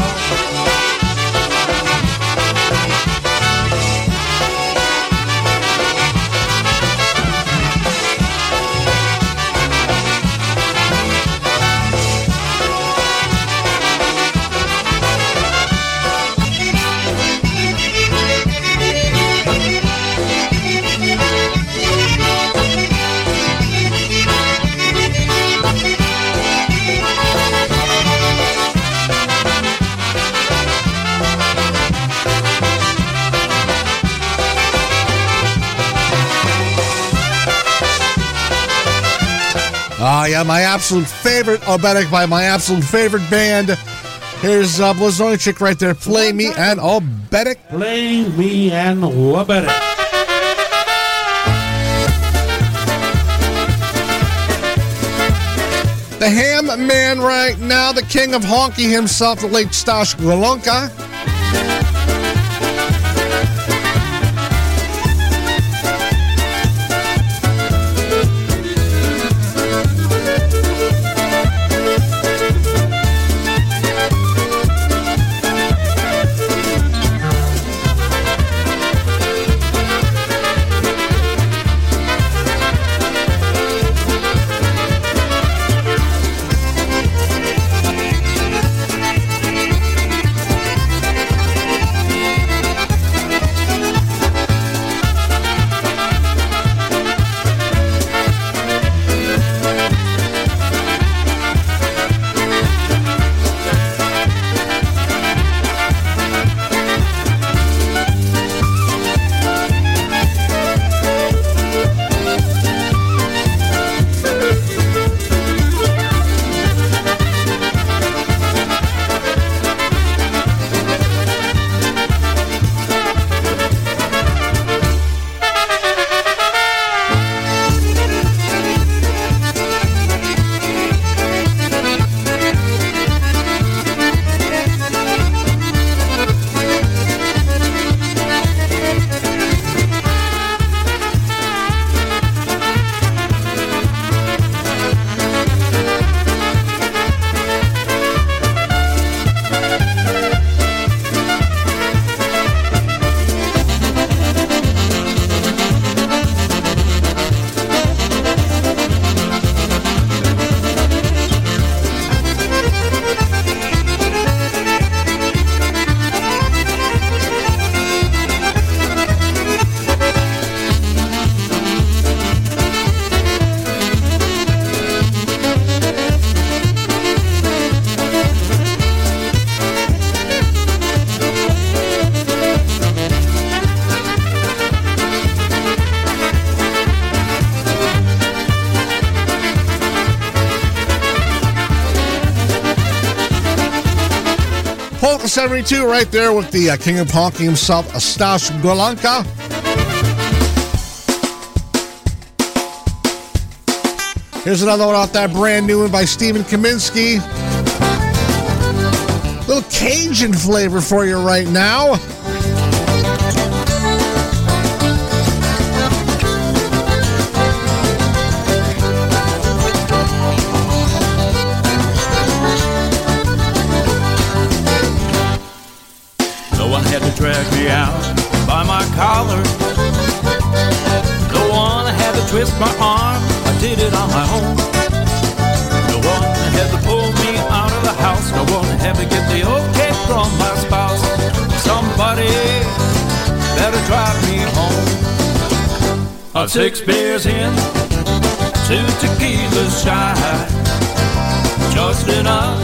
Oh, yeah, my absolute favorite obetic by my absolute favorite band. Here's Blazonczyk right there. Play me an obetic. Play me an obetic. The ham man right now, the king of honky himself, the late Stashu. 72 right there with the King of Punk himself, Stashu. Here's another one off that brand new one by Stephen Kaminsky. Little Cajun flavor for you right now. Drag me out by my collar. No one had to twist my arm, I did it on my own. No one had to pull me out of the house, no one had to get the okay from my spouse. Somebody better drive me home. I'm 6 beers in, 2 tequilas shy, just enough,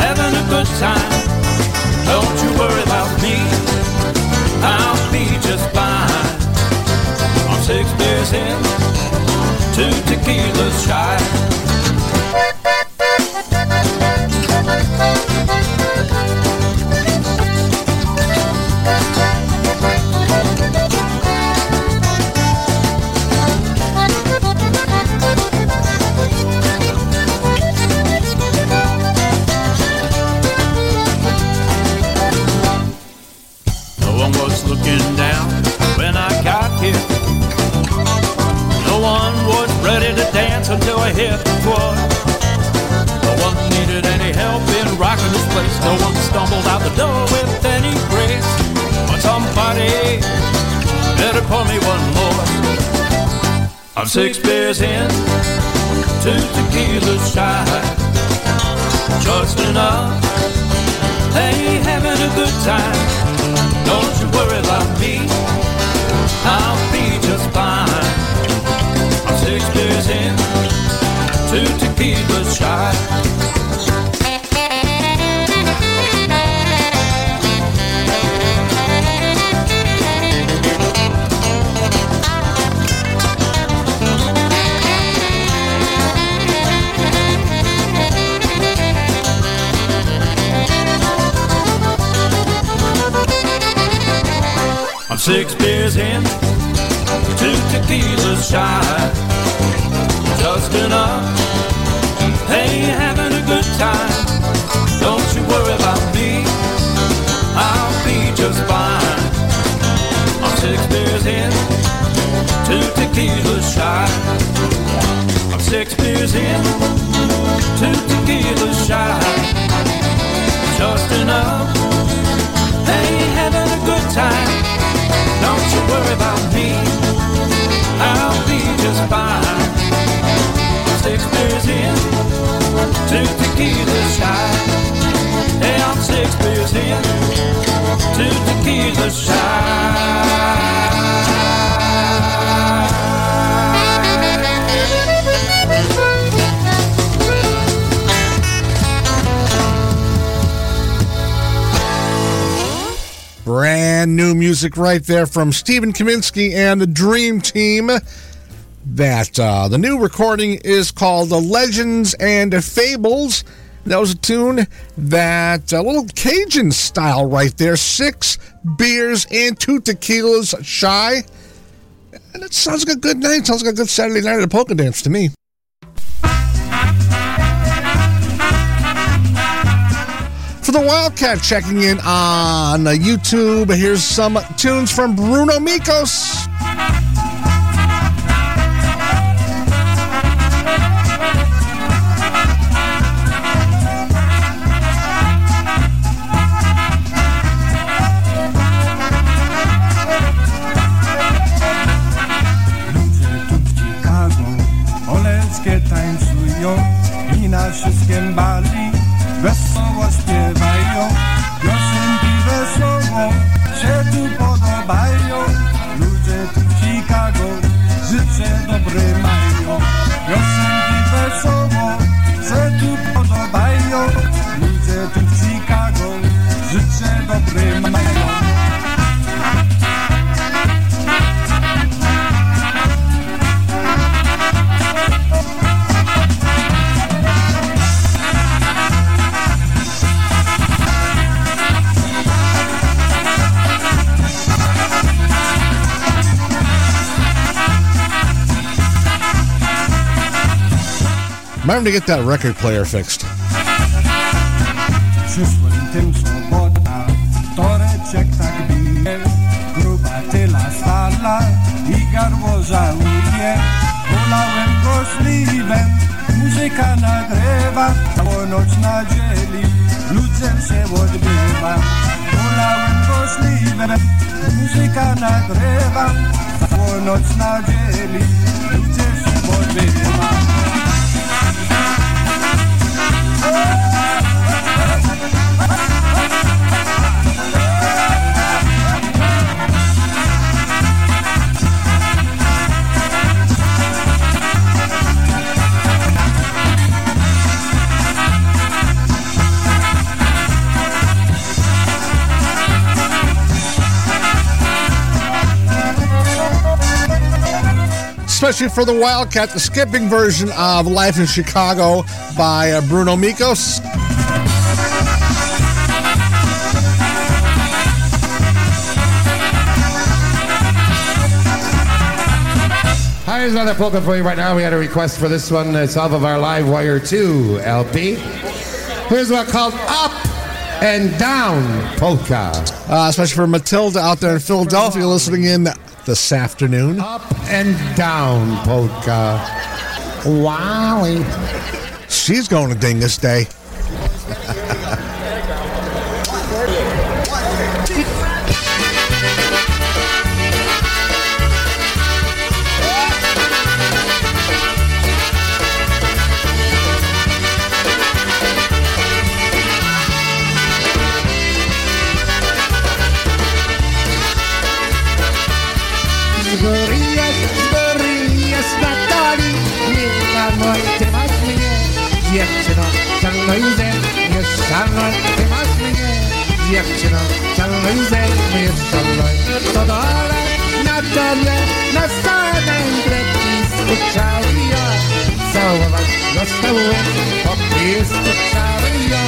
having a good time. Don't you worry about me, I'll be just fine. I'm 6 beers in, 2 tequilas shy. Until I hit the floor, no one needed any help in rocking this place. No one stumbled out the door with any grace. But somebody better pour me one more. I'm 6 beers in, 2 tequilas shy, just enough, hey, having a good time. Don't you worry about me, I'll be just fine. 6 beers in, 2 tequilas shy. I'm 6 beers in, 2 tequilas shy. Just enough, hey, having a good time. Don't you worry about me, I'll be just fine. I'm 6 beers in, 2 tequilas shy. I'm 6 beers in, 2 tequilas shy. Just enough, hey, having a good time. Don't you worry about me, I'll be just fine. 6 beers in, 2 tequilas shy. Hey, I'm 6 beers in, 2 tequilas shy. Brand new music right there from Stephen Kaminsky and the Dream Team. That the new recording is called The Legends and Fables. That was a tune that a little Cajun style right there. 6 beers and 2 tequilas shy. And it sounds like a good night. Sounds like a good Saturday night at a polka dance to me. For the Wildcat checking in on YouTube, here's some tunes from Bruno Mikos. Na wszystkim bali wesoło śpiewają, piosenki wesoło się tu podobają. Ludzie tu w Chicago życie dobre mają, piosenki wesoło się tu podobają. Ludzie tu w Chicago życie dobre mają. Remember to get that record player fixed. Przyszłym tym sobota, toreczek tak bije, gruba tyla stala I garło żałuje. Bolałem go śliwem, muzyka nagrywa, całą noc na dzieli, ludzem się odbywa. Bolałem go śliwem, muzyka nagrywa, całą noc na dzieli, ludzem się odbywa. Especially for the Wildcat, the skipping version of Life in Chicago by Bruno Mikos. Here's another polka for you right now. We had a request for this one. It's off of our Live Wire 2 LP. Here's one called Up and Down Polka. Especially for Matilda out there in Philadelphia listening in this afternoon. Up and Down Polka. Wowie. She's going to ding this day. Zboryjesz, Natalii, mila moja, ty masz mnie, dziewczyno, Czarnoizem, jest szalnoj, ty masz mnie, dziewczyno, Czarnoizem, jest szalnoj. To dole, na dole, na samej drepisku czały ja, całować zostałem, po pisku czały ja,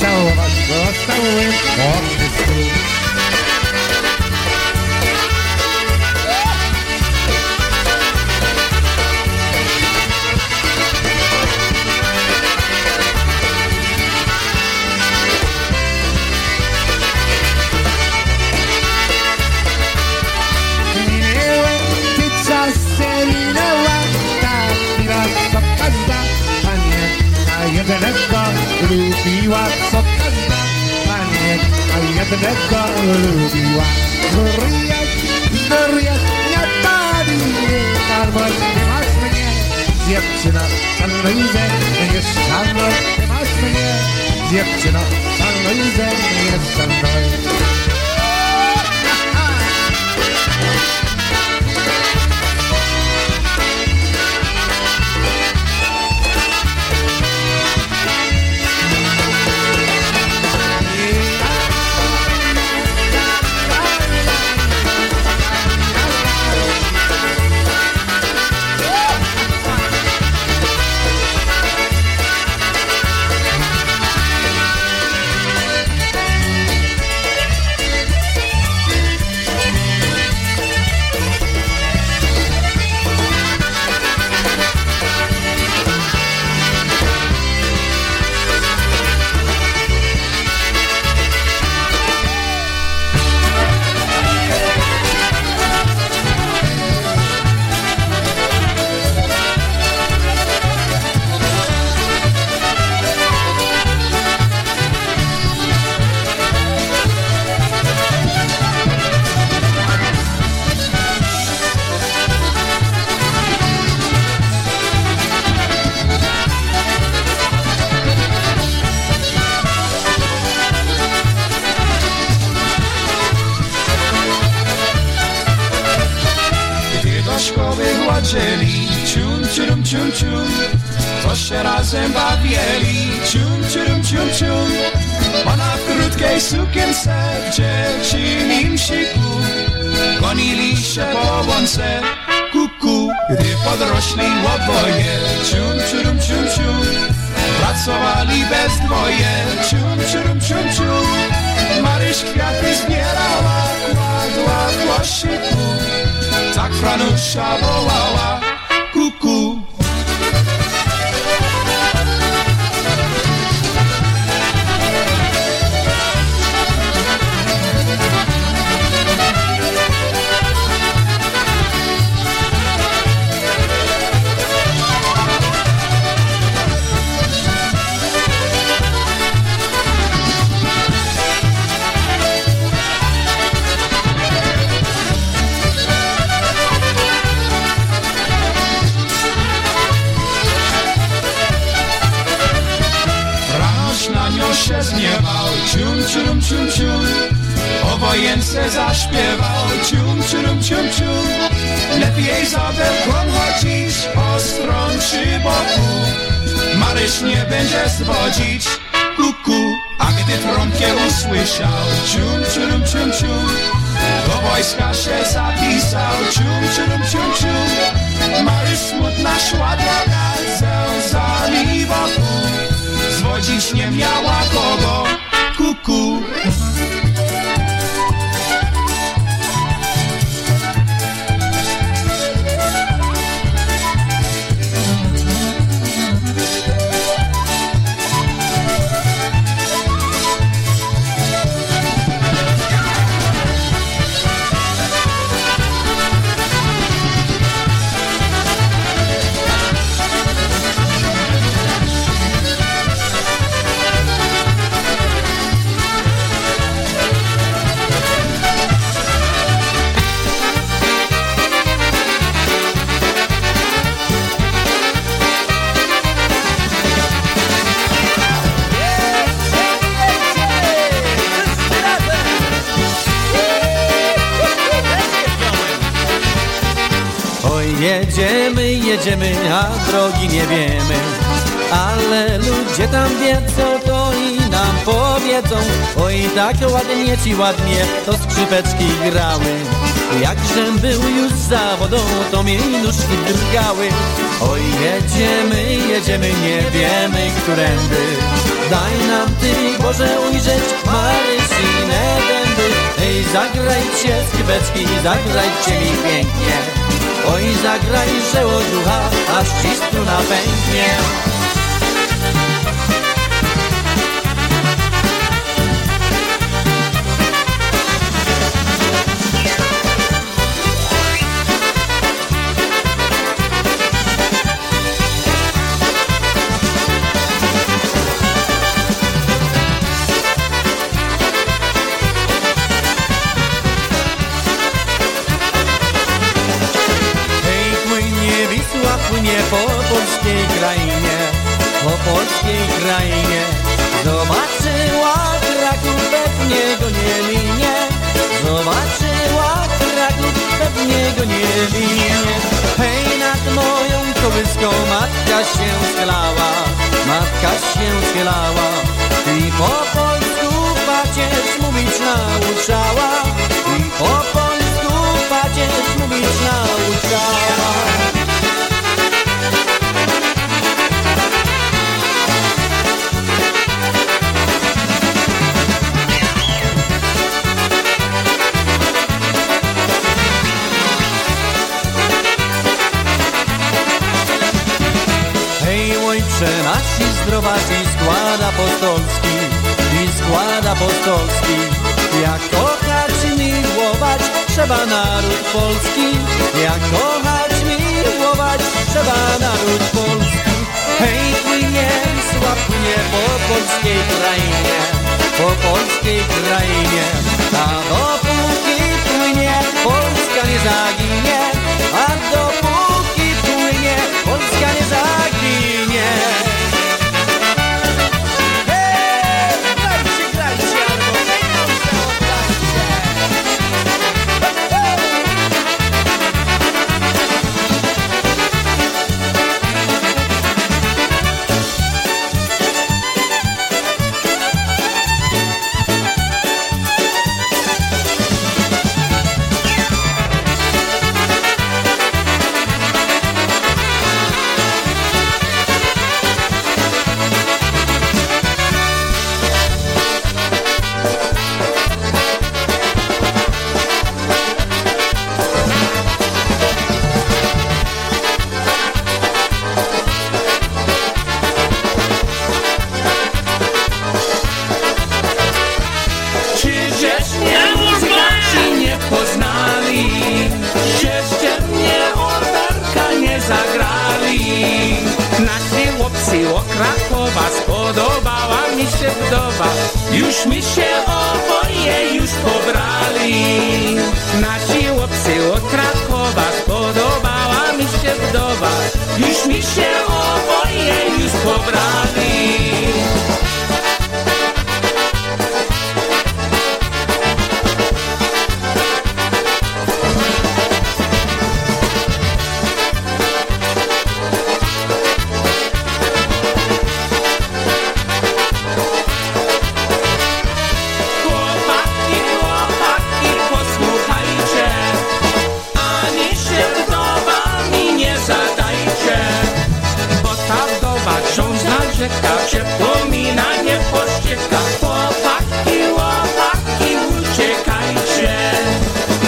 całować zostałem, po pisku. Jednego lubiła, co każda panienka jednego lubiła. Zbryjesz, Natalii, Karmol, ty masz mnie, dziewczyno, Czarnoizę, jest Karmol, ty masz mnie, dziewczyno, Czarnoizę, jest Karmol. Franusia wołała, kuku. cium, cium, cium. Obojętnie zaśpiewały cium, cium, cium, cium. Lepiej zabewkłam chodzić o stron czy boku. Maryś nie będzie zwodzić kuku. A gdy trąbkę usłyszał cium, cium, cium, cium, do wojska się zapisał cium, cium, cium, cium. Maryś smutna szła droga ze łzami wokół. Zwodzić nie miała kogo kuku. Jedziemy, jedziemy, a drogi nie wiemy. Ale ludzie tam wiedzą, to i nam powiedzą. Oj, tak ładnie ci ładnie, to skrzypeczki grały. Jakżem był już za wodą, to mi nóżki drgały. Oj, jedziemy, jedziemy, nie wiemy, którędy. Daj nam Ty, Boże, ujrzeć Marysinę dęby. Ej, zagrajcie skrzypeczki, zagrajcie mi pięknie. Oj, zagraj żełoducha, aż ci struna pęknie. W polskiej krainie zobaczyła Kraków, pewnie go nie minie. Zobaczyła Kraków, pewnie go nie minie. Hej, nad moją kołyską matka się schylała. Matka się schylała i po polsku pacierz mówić nauczała. I po polsku pacierz mówić nauczała. Nasz i zdrować i składa apostolski, jak kochać miłować trzeba naród polski, jak kochać miłować trzeba naród polski. Hej, płynie, Wisła płynie po polskiej krainie, po polskiej krainie, a dopóki płynie Polska nie zaginie, a dopóki płynie Polska nie zaginie. Pobrali. przypomina, nie pościeka. Chłopaki, łopaki, uciekajcie,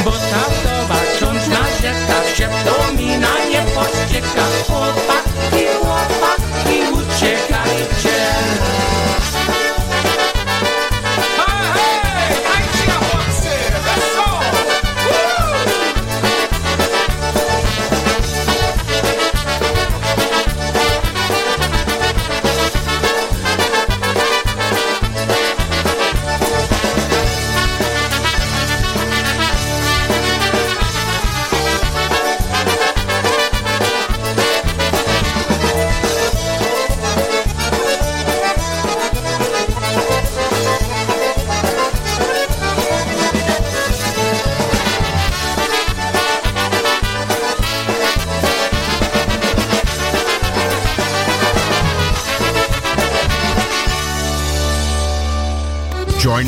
bo tatowa ksiądz narzeka. Przypomina, nie pościeka. Chłopaki, łopaki, uciekajcie.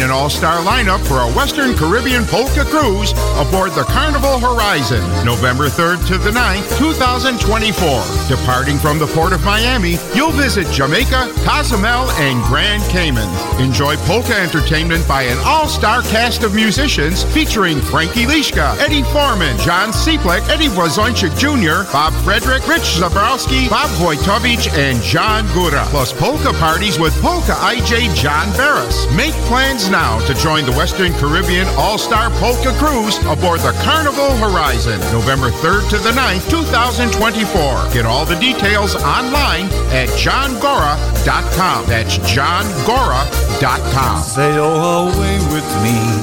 An all-star lineup for a Western Caribbean polka cruise aboard the Carnival Horizon, November 3rd to the 9th, 2024. Departing from the Port of Miami, you'll visit Jamaica, Cozumel, and Grand Cayman. Enjoy polka entertainment by an all-star cast of musicians featuring Frankie Liszka, Eddie Foreman, John Cieplak, Eddie Blazonczyk Jr., Bob Frederick, Rich Zabrowski, Bob Wojtowicz, and John Gora. Plus polka parties with polka IJ John Barris. Make plans now to join the Western Caribbean All-Star Polka Cruise aboard the Carnival Horizon, November 3rd to the 9th, 2024. Get all the details online at johngora.com. That's johngora.com. Sail away with me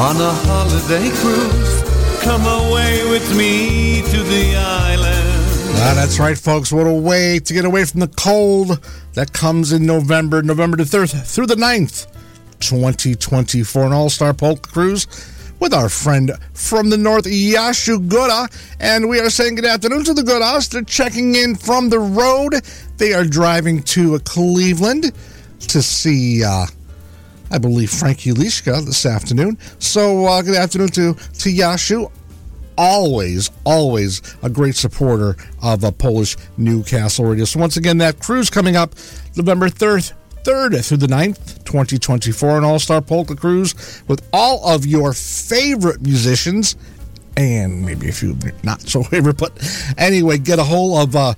on a holiday cruise. Come away with me to the island. Ah, that's right, folks. What a way to get away from the cold that comes in November, November the 3rd through the 9th. 2024, an all-star polka cruise with our friend from the north, Yash, Gora, and we are saying good afternoon to the Goras. They're checking in from the road. They are driving to Cleveland to see, I believe, Frankie Liszka this afternoon. So good afternoon to Yashu. Always a great supporter of Polish Newcastle radio. So once again, that cruise coming up November 3rd through the 9th, 2024, an all-star polka cruise with all of your favorite musicians and maybe a few not so favorite, but anyway, get a hold of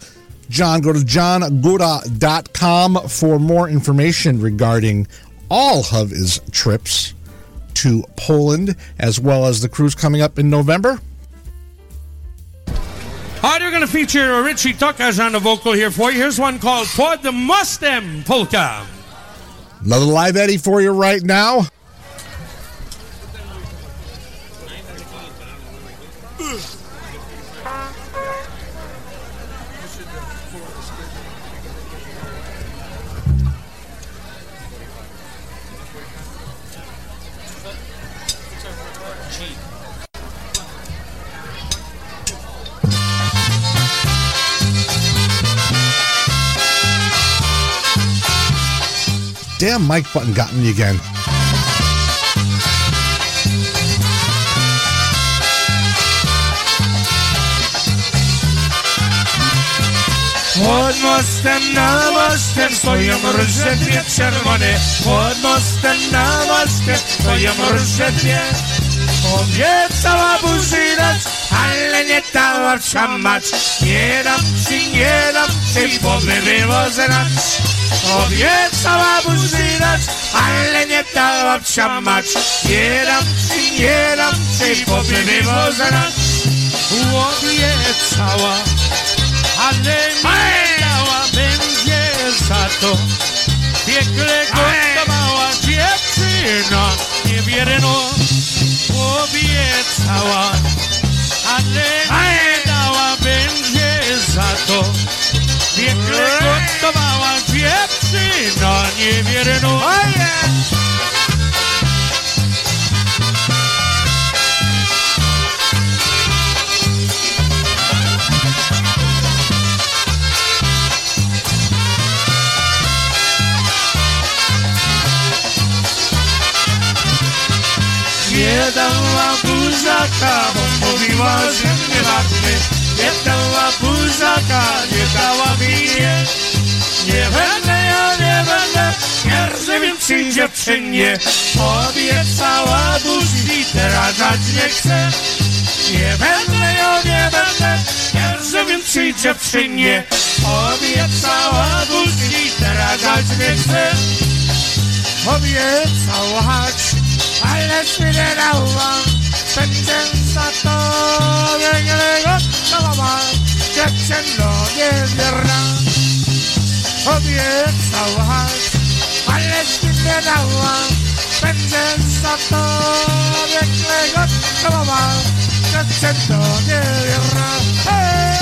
John. Go to johngora.com for more information regarding all of his trips to Poland as well as the cruise coming up in November. All right, we're going to feature Richie Tokarz on the vocal here for you. Here's one called Pod the Mostem Polka. Another live Eddie for you right now. Damn, mic button got me again. Pod mostem, na mostem stoją róże dwie czerwone. Pod mostem, na mostem stoją róże dwie. Obiecała burzy noc, ale nie dała trzymać. Nie dam ci, bo my wywożę nas. Obiecała burzy noc, ale nie dała trzymać. Nie dam ci, bo my wywożę nas. Obiecała, ale nie dała, będzie za to. Piekle gotowała dziewczyna, nie wierno. Obiecała, ale nie dała, będzie za to. Piekle gotowała dziewczyna, nie wierno. Nie dała buzaka, bo mówiła, że mnie ładny. Nie dała buzaka, nie dała mi nie. Nie będę ja, nie Sierżę, więc przyjdzie przy mnie. Obiecała buzi, teraz dać nie chce. Nie będę ją, nie będę. Sierżę, więc przyjdzie przy mnie. Obiecała buzi, teraz dać nie chce. Obiecałaś, ależ mnie nie dała. Będę za to wielkiego całowała. Dziewczyno niewierna. Obiecałaś, ależ mi nie dała. Będę za to wielkiego całowała. Dziewczyno niewierna. Hey!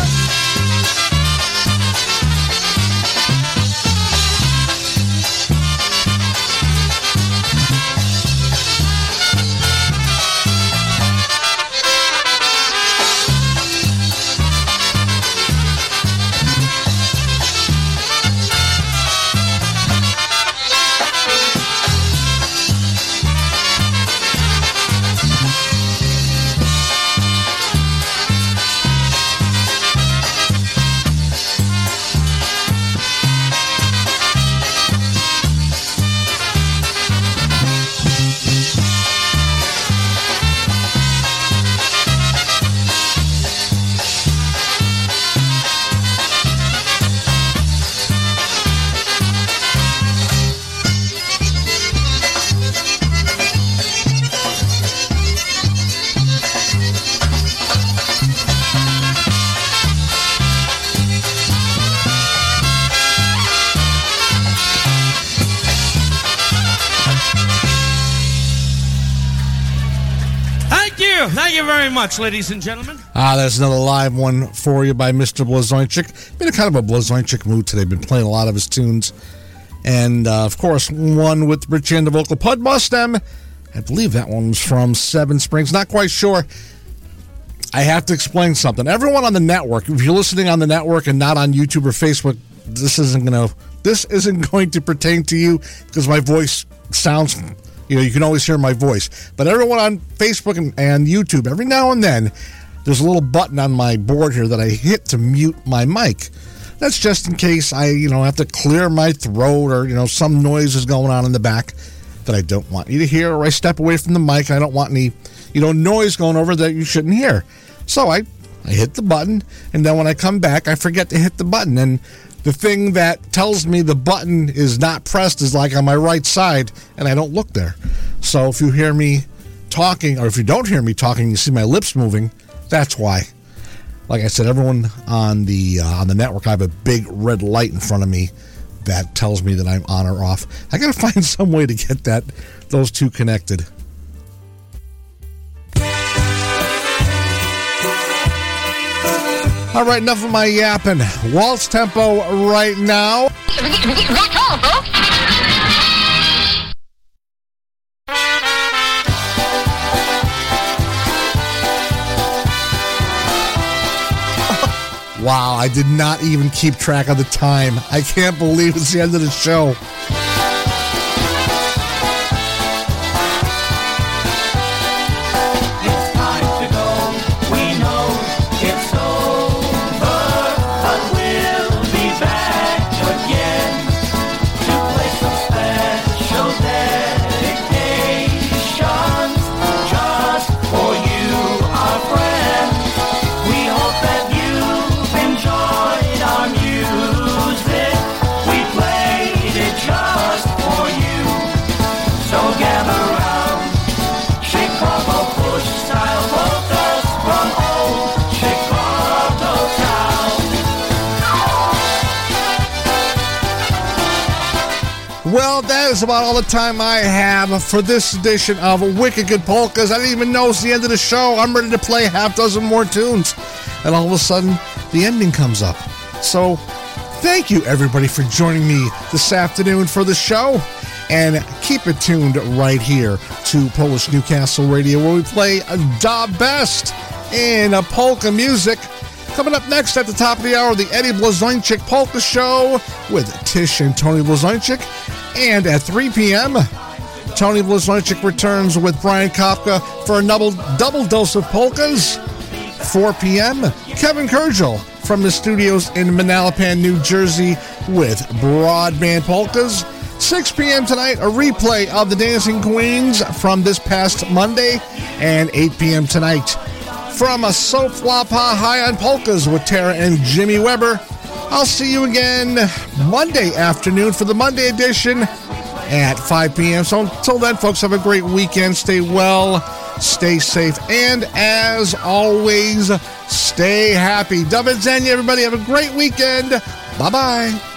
Much, ladies and gentlemen. That's another live one for you by Mr. Blazonczyk. Been a kind of a Blazonczyk mood today. Been playing a lot of his tunes. And, of course, one with Richie and the vocal Pod Mustang. I believe that one was from Seven Springs. Not quite sure. I have to explain something. Everyone on the network, if you're listening on the network and not on YouTube or Facebook, this isn't going to pertain to you because my voice sounds... You know, you can always hear my voice. But everyone on Facebook and YouTube, every now and then, there's a little button on my board here that I hit to mute my mic. That's just in case I, have to clear my throat or, some noise is going on in the back that I don't want you to hear, or I step away from the mic and I don't want any, noise going over that you shouldn't hear. So I hit the button, and then when I come back, I forget to hit the button. And the thing that tells me the button is not pressed is like on my right side, and I don't look there. So if you hear me talking, or if you don't hear me talking, you see my lips moving, that's why. Like I said, everyone on the network, I have a big red light in front of me that tells me that I'm on or off. I got to find some way to get those two connected. All right, enough of my yapping. Waltz tempo right now. That's all, folks. Wow, I did not even keep track of the time. I can't believe it's the end of the show. Well, that is about all the time I have for this edition of Wicked Good Polkas. I didn't even know it's the end of the show. I'm ready to play half dozen more tunes. And all of a sudden, the ending comes up. So, thank you, everybody, for joining me this afternoon for the show. And keep it tuned right here to Polish Newcastle Radio, where we play the best in polka music. Coming up next at the top of the hour, the Eddie Blazonczyk Polka Show with Tish and Tony Blazonczyk. And at 3 p.m., Tony Blazonczyk returns with Brian Kopka for a double dose of polkas. 4 p.m., Kevin Kurgel from the studios in Manalapan, New Jersey with Broadband Polkas. 6 p.m. tonight, a replay of the Dancing Queens from this past Monday, and 8 p.m. tonight from a Soap Flapa High on Polkas with Tara and Jimmy Weber. I'll see you again Monday afternoon for the Monday edition at 5 p.m. So until then, folks, have a great weekend. Stay well, stay safe, and as always, stay happy. Dove and Zanya, everybody, have a great weekend. Bye-bye.